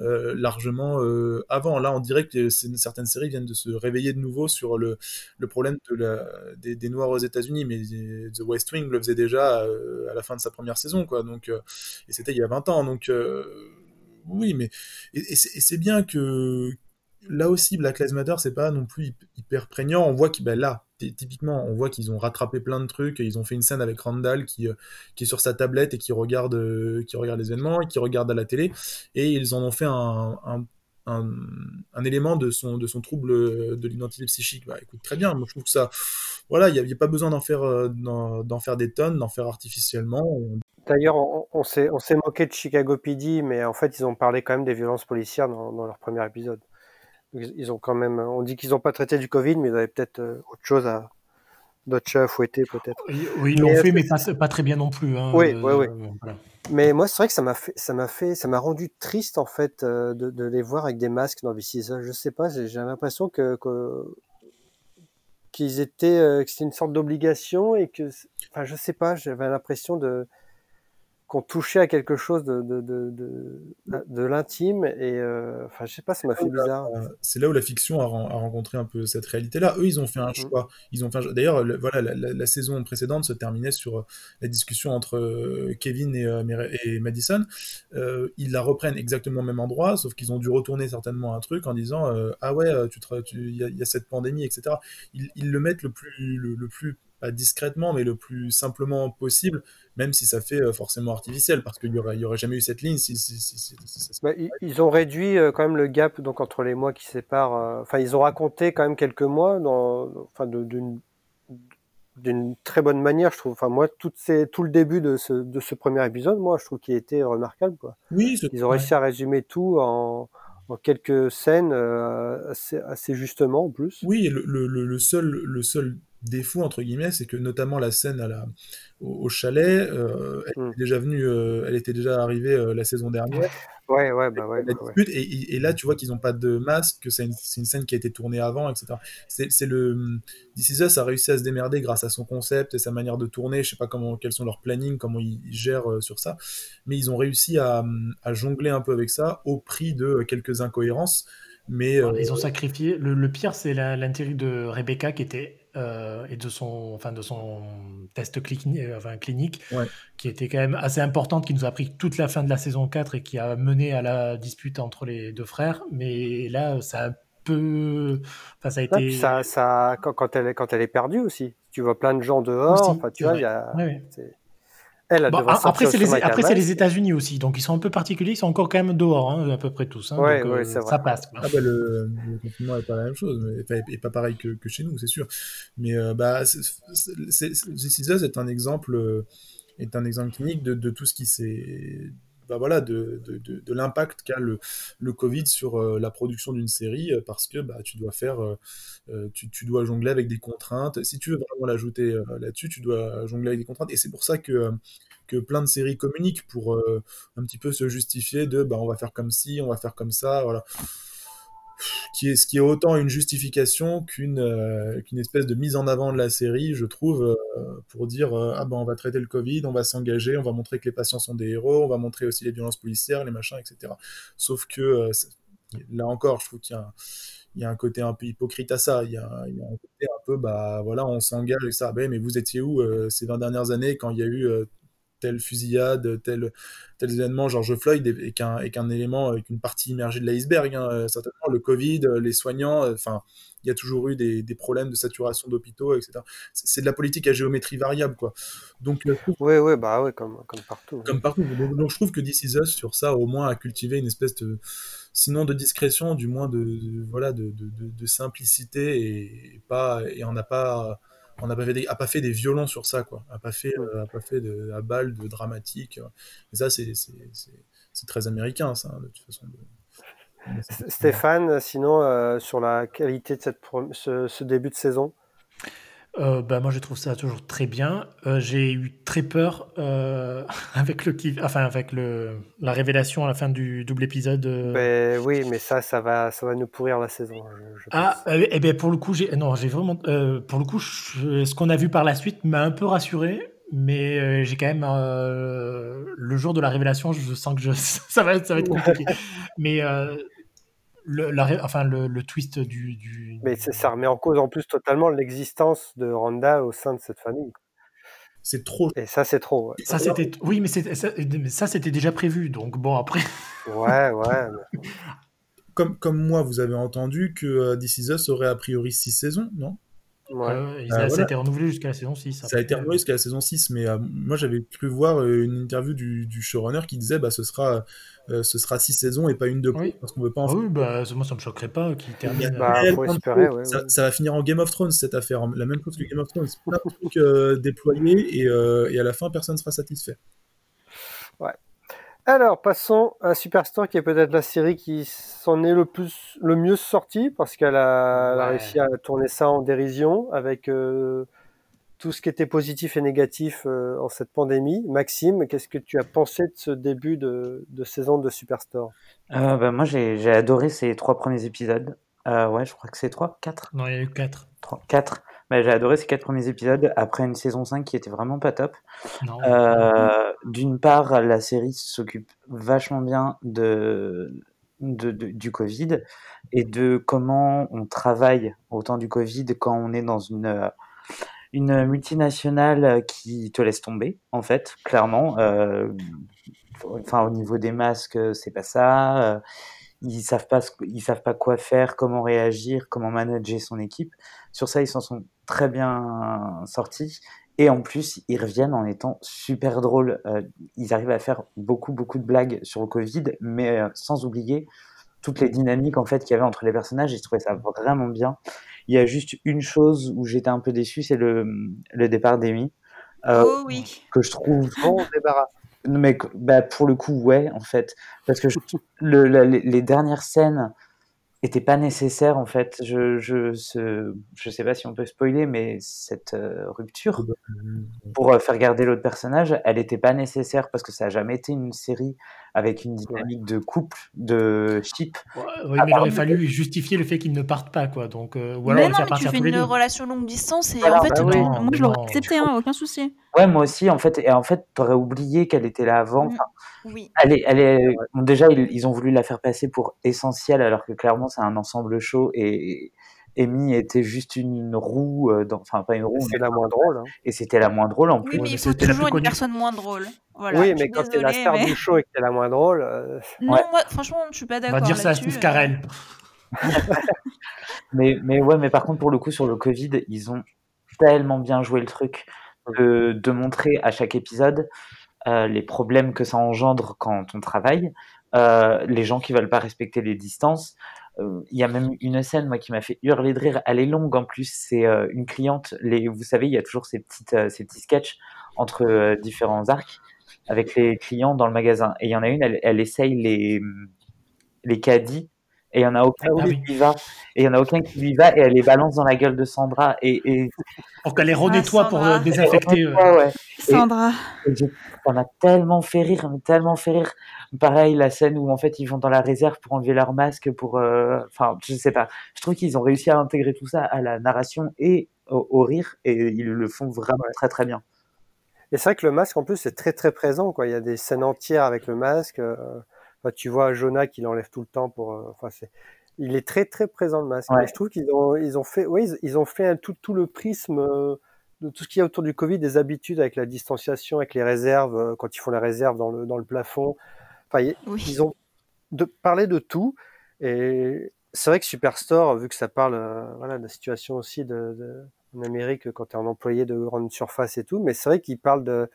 euh, largement euh, avant. Là, on dirait que certaines séries viennent de se réveiller de nouveau sur le, le problème de la, des, des Noirs aux États-Unis. Mais The West Wing le faisait déjà euh, à la fin de sa première saison, quoi. Donc, euh, et c'était il y a vingt ans, donc euh, oui, mais et, et, c'est, et c'est bien que là aussi Black Lives Matter c'est pas non plus hyper prégnant, on voit que ben là typiquement on voit qu'ils ont rattrapé plein de trucs, ils ont fait une scène avec Randall qui, euh, qui est sur sa tablette et qui regarde, euh, qui regarde les événements et qui regarde à la télé, et ils en ont fait un, un Un, un élément de son, de son trouble de l'identité psychique. Bah écoute, très bien, moi je trouve que ça, voilà, il n'y a, a pas besoin d'en faire, euh, d'en, d'en faire des tonnes, d'en faire artificiellement. D'ailleurs, on, on, s'est, on s'est moqué de Chicago P D, mais en fait, ils ont parlé quand même des violences policières dans, dans leur premier épisode. Ils, ils ont quand même, on dit qu'ils n'ont pas traité du Covid, mais ils avaient peut-être euh, autre chose à, d'autres chats à fouetter peut-être. Oui, ils l'ont mais, fait, euh, mais pas, pas très bien non plus. Hein, oui, euh, oui, oui, oui. Voilà. Mais moi, c'est vrai que ça m'a fait, ça m'a fait, ça m'a rendu triste en fait euh, de, de les voir avec des masques dans This Is Us. Je sais pas, j'ai, j'ai l'impression que, que qu'ils étaient, euh, que c'était une sorte d'obligation et que, enfin, je sais pas, j'avais l'impression de qu'on touchait à quelque chose de de de de, de l'intime et euh, enfin, je sais pas, ça m'a fait bizarre. C'est là où la fiction a, a rencontré un peu cette réalité-là. Eux, ils ont fait un choix. Ils ont fait un... D'ailleurs, le, voilà, la, la, la saison précédente se terminait sur la discussion entre Kevin et, et Madison. Euh, ils la reprennent exactement au même endroit, sauf qu'ils ont dû retourner certainement un truc en disant euh, ah ouais, tu il y, y a cette pandémie, et cetera. Ils, ils le mettent le plus le, le plus pas discrètement, mais le plus simplement possible, même si ça fait forcément artificiel, parce qu'il n'y aurait, aurait jamais eu cette ligne. Si, si, si, si, si, si, si. Bah, ils ont réduit euh, quand même le gap donc, entre les mois qui séparent. Enfin, euh, ils ont raconté quand même quelques mois dans, de, d'une, d'une très bonne manière, je trouve. Enfin, moi, tout, ces, tout le début de ce, de ce premier épisode, moi, je trouve qu'il était remarquable, quoi. Oui, c'est... Ils ont réussi à résumer tout en... en quelques scènes euh, assez, assez justement en plus. Oui, le, le, le seul, le seul défaut, entre guillemets, c'est que notamment la scène à la, au, au chalet, euh, elle, mm. était déjà venue, euh, elle était déjà arrivée euh, la saison dernière. Ouais, ouais, bah ouais. La dispute, ouais. Et, et là, tu vois qu'ils n'ont pas de masque, que c'est une, c'est une scène qui a été tournée avant, et cetera. C'est, c'est le... This Is Us a réussi à se démerder grâce à son concept et sa manière de tourner. Je ne sais pas comment, quels sont leurs plannings, comment ils, ils gèrent euh, sur ça. Mais ils ont réussi à, à jongler un peu avec ça au prix de quelques incohérences. Mais, euh... ils ont sacrifié. Le, le pire, c'est la, l'intérim de Rebecca qui était euh, et de son, enfin de son test clini- euh, enfin, clinique, ouais. qui était quand même assez importante, qui nous a pris toute la fin de la saison quatre et qui a mené à la dispute entre les deux frères. Mais là, ça a peu, enfin ça a été. Ouais, ça, ça, quand, quand elle, quand elle est perdue aussi, tu vois plein de gens dehors. Enfin, tu vois, il y a. Ouais, ouais. C'est... Elle, bon, après, c'est les, après c'est les États-Unis aussi, donc ils sont un peu particuliers, ils sont encore quand même dehors, hein, à peu près tous. Hein, ouais, donc, ouais, euh, ça passe. Ah, bah, le, le confinement n'est pas la même chose, mais, et pas pareil que, que chez nous, c'est sûr. Mais euh, bah, c'est, c'est, c'est, This Is Us est un exemple, est un exemple clinique de, de tout ce qui s'est. Bah voilà, de, de, de, de l'impact qu'a le, le Covid sur euh, la production d'une série, euh, parce que bah, tu dois faire, euh, tu, tu dois jongler avec des contraintes. Si tu veux vraiment l'ajouter euh, là-dessus, tu dois jongler avec des contraintes. Et c'est pour ça que, euh, que plein de séries communiquent pour euh, un petit peu se justifier de bah, on va faire comme ci, on va faire comme ça, voilà. Qui est, ce qui est autant une justification qu'une, euh, qu'une espèce de mise en avant de la série, je trouve, euh, pour dire euh, ah ben on va traiter le Covid, on va s'engager, on va montrer que les patients sont des héros, on va montrer aussi les violences policières, les machins, et cetera. Sauf que euh, là encore, je trouve qu'il y a, un, il y a un côté un peu hypocrite à ça. Il y a, il y a un côté un peu bah voilà, on s'engage et ça. Ben mais vous étiez où euh, ces vingt dernières années quand il y a eu euh, telle fusillade, tel, tel événement George Floyd, et, et, qu'un, et qu'un élément, avec une partie immergée de l'iceberg, hein, certainement, le Covid, les soignants, enfin, euh, il y a toujours eu des, des problèmes de saturation d'hôpitaux, et cetera. C'est, c'est de la politique à géométrie variable, quoi. Donc, euh, ouais, ouais, bah ouais, comme, comme partout. Comme ouais. partout. Donc, donc, je trouve que This Is Us, sur ça, au moins, a cultivé une espèce de, sinon de discrétion, du moins de, de voilà, de, de, de, de simplicité, et, et pas, et on n'a pas... On n'a pas, pas fait des violons sur ça, quoi. On n'a pas fait, euh, a pas fait de, à balle de dramatique. Ouais. Et ça, c'est, c'est, c'est, c'est très américain, ça, de toute façon. De... De... Stéphane, sinon, euh, sur la qualité de cette pro... ce, ce début de saison euh, bah, moi, je trouve ça toujours très bien. Euh, j'ai eu très peur euh, avec, le, enfin, avec le, la révélation à la fin du double épisode. Euh... Oui, mais ça, ça va, ça va nous pourrir la saison. Je, je ah, euh, eh bien, pour le coup, j'ai, non, j'ai vraiment, euh, pour le coup je, ce qu'on a vu par la suite m'a un peu rassuré, mais euh, j'ai quand même... Euh, le jour de la révélation, je sens que je, ça, va, ça va être compliqué. mais... Euh, Le, la, enfin, le, le twist du, du... Mais c'est, ça remet en cause en plus totalement l'existence de Randa au sein de cette famille. C'est trop. Et ça, c'est trop. Ouais. Ça, c'était... Oui, mais, c'est... Ça, mais ça, c'était déjà prévu. Donc bon, après... Ouais, ouais. Mais... comme, comme moi, vous avez entendu que This Is Us aurait a priori six saisons, non ? Ouais. Euh, il a, euh, ça voilà. a été renouvelé jusqu'à la saison six. Ça après. a été renouvelé jusqu'à la saison six, mais euh, moi j'avais cru voir euh, une interview du, du showrunner qui disait bah, ce sera euh, ce sera six saisons et pas une de plus, oui. parce qu'on veut pas en faire. Ah oui, bah, moi ça me choquerait pas qu'il termine. Bah, faut espérer, ouais, ouais. Ça, ça va finir en Game of Thrones cette affaire, hein. La même chose que Game of Thrones. Plein de trucs euh, déployés et, euh, et à la fin personne ne sera satisfait. Ouais. Alors, passons à Superstore, qui est peut-être la série qui s'en est le plus, le mieux sortie, parce qu'elle a, ouais. elle a réussi à tourner ça en dérision, avec euh, tout ce qui était positif et négatif euh, en cette pandémie. Maxime, qu'est-ce que tu as pensé de ce début de, de saison de Superstore ? euh, bah, Moi, j'ai, j'ai adoré ces trois premiers épisodes. Euh, ouais, je crois que c'est trois, quatre ? Non, il y a eu quatre. Trois, quatre. Bah, j'ai adoré ces quatre premiers épisodes après une saison cinq qui était vraiment pas top. Non. Euh, d'une part, la série s'occupe vachement bien de, de, de, du Covid et de comment on travaille au temps du Covid quand on est dans une, une multinationale qui te laisse tomber, en fait, clairement. Euh, enfin, au niveau des masques, c'est pas ça. Ils savent pas, ils savent pas quoi faire, comment réagir, comment manager son équipe. Sur ça, ils s'en sont très bien sortis. Et en plus, ils reviennent en étant super drôles. Euh, ils arrivent à faire beaucoup, beaucoup de blagues sur le Covid, mais euh, sans oublier toutes les dynamiques en fait, qu'il y avait entre les personnages. Et je trouvais ça vraiment bien. Il y a juste une chose où j'étais un peu déçu, c'est le, le départ d'Amy. Euh, oh oui. Que je trouve bon débarras. Non mais bah pour le coup ouais en fait parce que je, le, la, les dernières scènes était pas nécessaire en fait. Je je ce, je sais pas si on peut spoiler, mais cette euh, rupture pour euh, faire garder l'autre personnage, elle était pas nécessaire parce que ça a jamais été une série avec une dynamique de couple, de ship. Ouais, oui, mais il aurait fallu justifier le fait qu'ils ne partent pas, quoi. Donc euh, ou alors mais non, mais tu fais une relation longue distance et alors, en fait, bah, oui, non, moi je l'aurais accepté, hein, aucun souci. Ouais, moi aussi en fait. Et en fait, t'aurais oublié qu'elle était là avant. Enfin, oui. Elle est, elle est. Bon, déjà, ils, ils ont voulu la faire passer pour essentielle, alors que clairement, c'est un ensemble chaud et Amy était juste une roue. Dans... Enfin, pas une roue. C'est la moins drôle. Hein. Et c'était la moins drôle en plus. Oui, mais il faut c'était toujours une personne moins drôle. Voilà, oui, mais quand désolée, t'es la star mais... du show et que t'es la moins drôle. Euh... Non, ouais. Moi, franchement, je suis pas d'accord. On va dire ça à Steve Carell. mais, mais ouais, mais par contre, pour le coup, sur le Covid, ils ont tellement bien joué le truc de, de montrer à chaque épisode euh, les problèmes que ça engendre quand on travaille, euh, les gens qui veulent pas respecter les distances. Il euh, y a même une scène moi qui m'a fait hurler de rire. Elle est longue en plus. C'est euh, une cliente. Les, vous savez, il y a toujours ces petites, euh, ces petits sketchs entre euh, différents arcs avec les clients dans le magasin. Et il y en a une, elle, elle essaye les, les caddies et il y en a aucun ah, qui oui. lui va. Et il y en a aucun qui lui va et elle les balance dans la gueule de Sandra. Et, et... Pour qu'elle les renettoie ah, pour euh, désinfecter. Renettoie, ouais. Sandra. Et, et je, ça m'a tellement fait rire, tellement fait rire. Pareil, la scène où en fait ils vont dans la réserve pour enlever leur masque, pour... Euh... Enfin, je sais pas. Je trouve qu'ils ont réussi à intégrer tout ça à la narration et au, au rire et ils le font vraiment très très bien. Et c'est vrai que le masque, en plus, c'est très très présent, quoi. Il y a des scènes entières avec le masque. Euh... Enfin, tu vois Jonah qui l'enlève tout le temps pour. Euh, enfin, c'est... Il est très très présent le masque. Ouais. Je trouve qu'ils ont ils ont fait oui ils, ils ont fait un, tout tout le prisme euh, de tout ce qu'il y a autour du Covid, des habitudes avec la distanciation, avec les réserves euh, quand ils font la réserve dans le dans le plafond. Enfin, oui. Ils ont de, parlé de tout. Et c'est vrai que Superstore, vu que ça parle euh, voilà de la situation aussi de, de en Amérique quand t'es un employé de grande surface et tout, mais c'est vrai qu'ils parlent de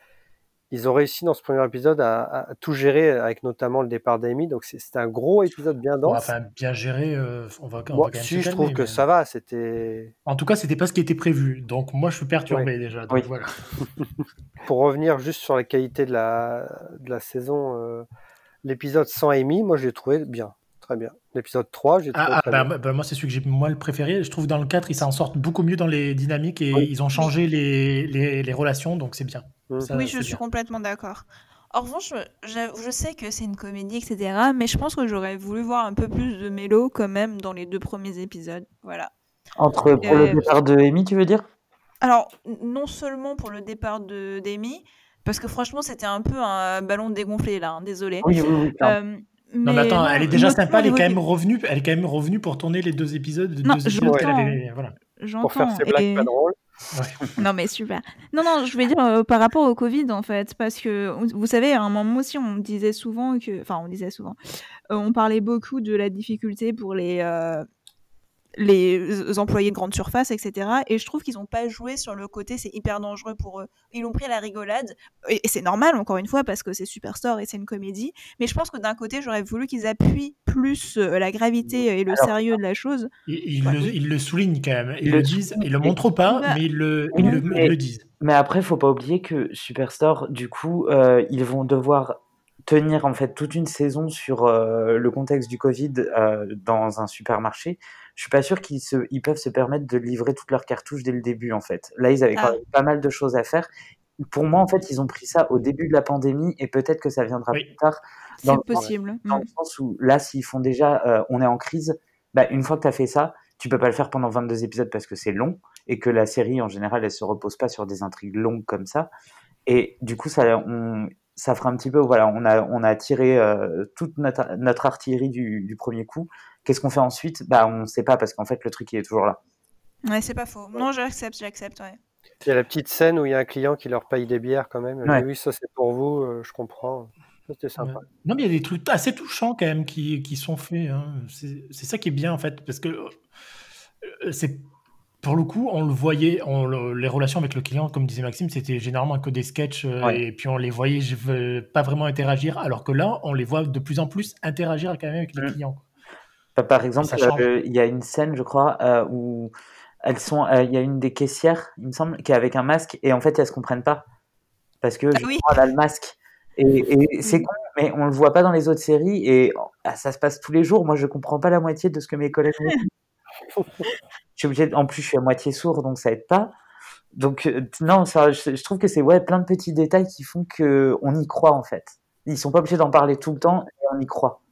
ils ont réussi dans ce premier épisode à, à, à tout gérer, avec notamment le départ d'Amy. Donc c'est, c'était un gros épisode bien dense. Enfin, bien géré, euh, on va, on bon, va quand même. Si, je trouve mais... que ça va. C'était. En tout cas, c'était pas ce qui était prévu. Donc moi, je suis perturbé ouais. déjà. Donc, oui. Voilà. Pour revenir juste sur la qualité de la de la saison, euh, l'épisode sans Amy, moi, je l'ai trouvé bien, très bien. L'épisode trois, j'ai trouvé ah, très ah, bien. Bah, bah, moi, c'est celui que j'ai moi le préféré. Je trouve dans le quatre, ils s'en sortent beaucoup mieux dans les dynamiques et oui. ils ont changé les les, les relations, donc c'est bien. Ça, oui, je suis bien. Complètement d'accord. En revanche, je, je sais que c'est une comédie, et cetera, mais je pense que j'aurais voulu voir un peu plus de mélo quand même dans les deux premiers épisodes. Voilà. Entre pour euh, le départ de Amy, tu veux dire ? Alors, non seulement pour le départ de d'Amy, parce que franchement, c'était un peu un ballon dégonflé là, hein, désolé. Oui, oui, oui. Euh, non, mais attends, elle est déjà sympa, elle est quand même revenue, elle est quand même revenue pour tourner les deux épisodes. Non, deux épisodes qu'elle avait, voilà. J'entends. Pour faire ses blagues et... pas drôles. Ouais. Non mais super. Non non, je vais dire euh, par rapport au Covid en fait, parce que vous savez à un moment aussi on disait souvent que, enfin on disait souvent, euh, on parlait beaucoup de la difficulté pour les euh, les employés de grande surface, et cetera. Et je trouve qu'ils ont pas joué sur le côté c'est hyper dangereux pour eux. Ils l'ont pris à la rigolade et, et c'est normal encore une fois parce que c'est Superstore et c'est une comédie. Mais je pense que d'un côté j'aurais voulu qu'ils appuient plus euh, la gravité et le Alors, sérieux de la chose. Ils enfin, le, oui. il le soulignent quand même. Ils il le disent. Ils le montrent pas, bah, mais ils le, ils le, mais, le disent. Mais après, faut pas oublier que Superstore, du coup, euh, ils vont devoir tenir en fait toute une saison sur euh, le contexte du Covid euh, dans un supermarché. Je suis pas sûr qu'ils se, ils peuvent se permettre de livrer toutes leurs cartouches dès le début en fait. Là, ils avaient ah. quand même pas mal de choses à faire. Pour moi, en fait, ils ont pris ça au début de la pandémie et peut-être que ça viendra oui. plus tard. Dans, c'est possible. Dans, dans mmh. le sens où là, s'ils font déjà, euh, on est en crise, bah, une fois que tu as fait ça, tu peux pas le faire pendant vingt-deux épisodes parce que c'est long et que la série, en général, elle se repose pas sur des intrigues longues comme ça. Et du coup, ça, on, ça fera un petit peu, voilà, on a, on a tiré euh, toute notre, notre artillerie du, du premier coup. Qu'est-ce qu'on fait ensuite ? Bah, on sait pas parce qu'en fait, le truc, il est toujours là. Ouais, c'est pas faux. Non, j'accepte, j'accepte, ouais. Il y a la petite scène où il y a un client qui leur paye des bières quand même. Ouais. Oui, ça c'est pour vous, euh, je comprends. Ça, c'était sympa. Ouais. Non, mais il y a des trucs assez touchants quand même qui, qui sont faits. Hein. C'est, c'est ça qui est bien en fait, parce que euh, c'est, pour le coup, on le voyait, on, le, les relations avec le client, comme disait Maxime, c'était généralement que des sketchs euh, ouais. et puis on les voyait je veux pas vraiment interagir, alors que là, on les voit de plus en plus interagir quand même avec les ouais. clients. Bah, par exemple, il euh, y a une scène, je crois, euh, où... Elles sont, il euh, y a une des caissières, il me semble, qui est avec un masque et en fait elles se comprennent pas parce que ah, oui. elle a le masque et, et c'est con mais on le voit pas dans les autres séries et ça se passe tous les jours. Moi, je comprends pas la moitié de ce que mes collègues me disent. Je suis obligé. En plus, je suis à moitié sourd, donc ça aide pas. Donc euh, non, ça, je, je trouve que c'est ouais, plein de petits détails qui font que on y croit en fait. Ils sont pas obligés d'en parler tout le temps et on y croit.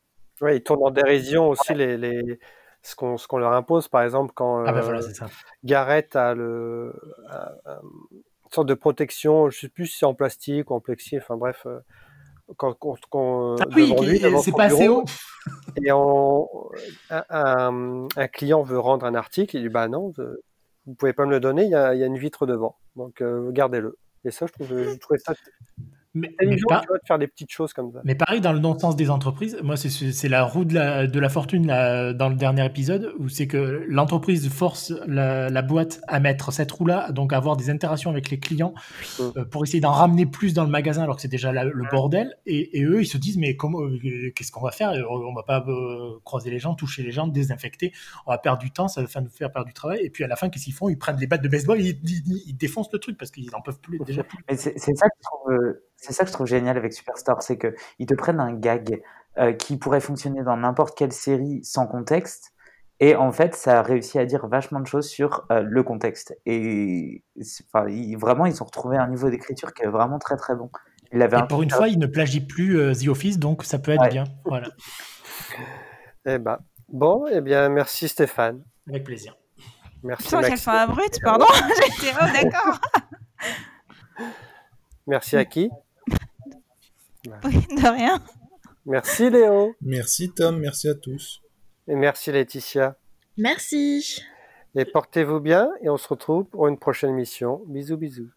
Ouais, ils tournent en dérision aussi ouais. les, les ce qu'on ce qu'on leur impose. Par exemple, quand euh, ah bah voilà, c'est ça. Garrett a le a, a une sorte de protection, je sais plus si c'est en plastique ou en plexi, enfin bref. Euh, Quand, quand, quand, ah oui, lui, c'est pas assez haut. Et on, un, un, un client veut rendre un article, il dit bah non, vous pouvez pas me le donner, il y a, il y a une vitre devant, donc euh, gardez-le. Et ça, je trouve, je trouvais ça. Mais, mais jour, par... tu vois, de faire des petites choses comme ça. Mais pareil, dans le non-sens des entreprises, moi, c'est, c'est la roue de la, de la fortune là, dans le dernier épisode, où c'est que l'entreprise force la, la boîte à mettre cette roue-là, donc à avoir des interactions avec les clients mmh. euh, pour essayer d'en ramener plus dans le magasin, alors que c'est déjà la, le bordel. Et, et eux, ils se disent, mais comment, euh, qu'est-ce qu'on va faire ? On va pas euh, croiser les gens, toucher les gens, désinfecter. On va perdre du temps, ça va nous faire perdre du travail. Et puis, à la fin, qu'est-ce qu'ils font ? Ils prennent des battes de baseball, ils, ils, ils défoncent le truc parce qu'ils n'en peuvent plus. Déjà plus. Mais c'est, c'est ça qu'ils trouvent... Euh... C'est ça que je trouve génial avec Superstore, c'est que ils te prennent un gag euh, qui pourrait fonctionner dans n'importe quelle série sans contexte, et en fait, ça a réussi à dire vachement de choses sur euh, le contexte. Et enfin, ils, vraiment, ils ont retrouvé un niveau d'écriture qui est vraiment très très bon. Il avait et un pour une fois, ils ne plagient plus euh, The Office, donc ça peut être ouais. bien. Voilà. eh ben, bon, eh bien, merci Stéphane. Avec plaisir. Merci. Toi, quelle fin abrupte, pardon. J'étais pas d'accord. Merci à qui ? Oui, de rien. Merci Léo. Merci Tom, merci à tous. Et merci Laetitia. Merci. Et portez-vous bien et on se retrouve pour une prochaine émission. Bisous, bisous.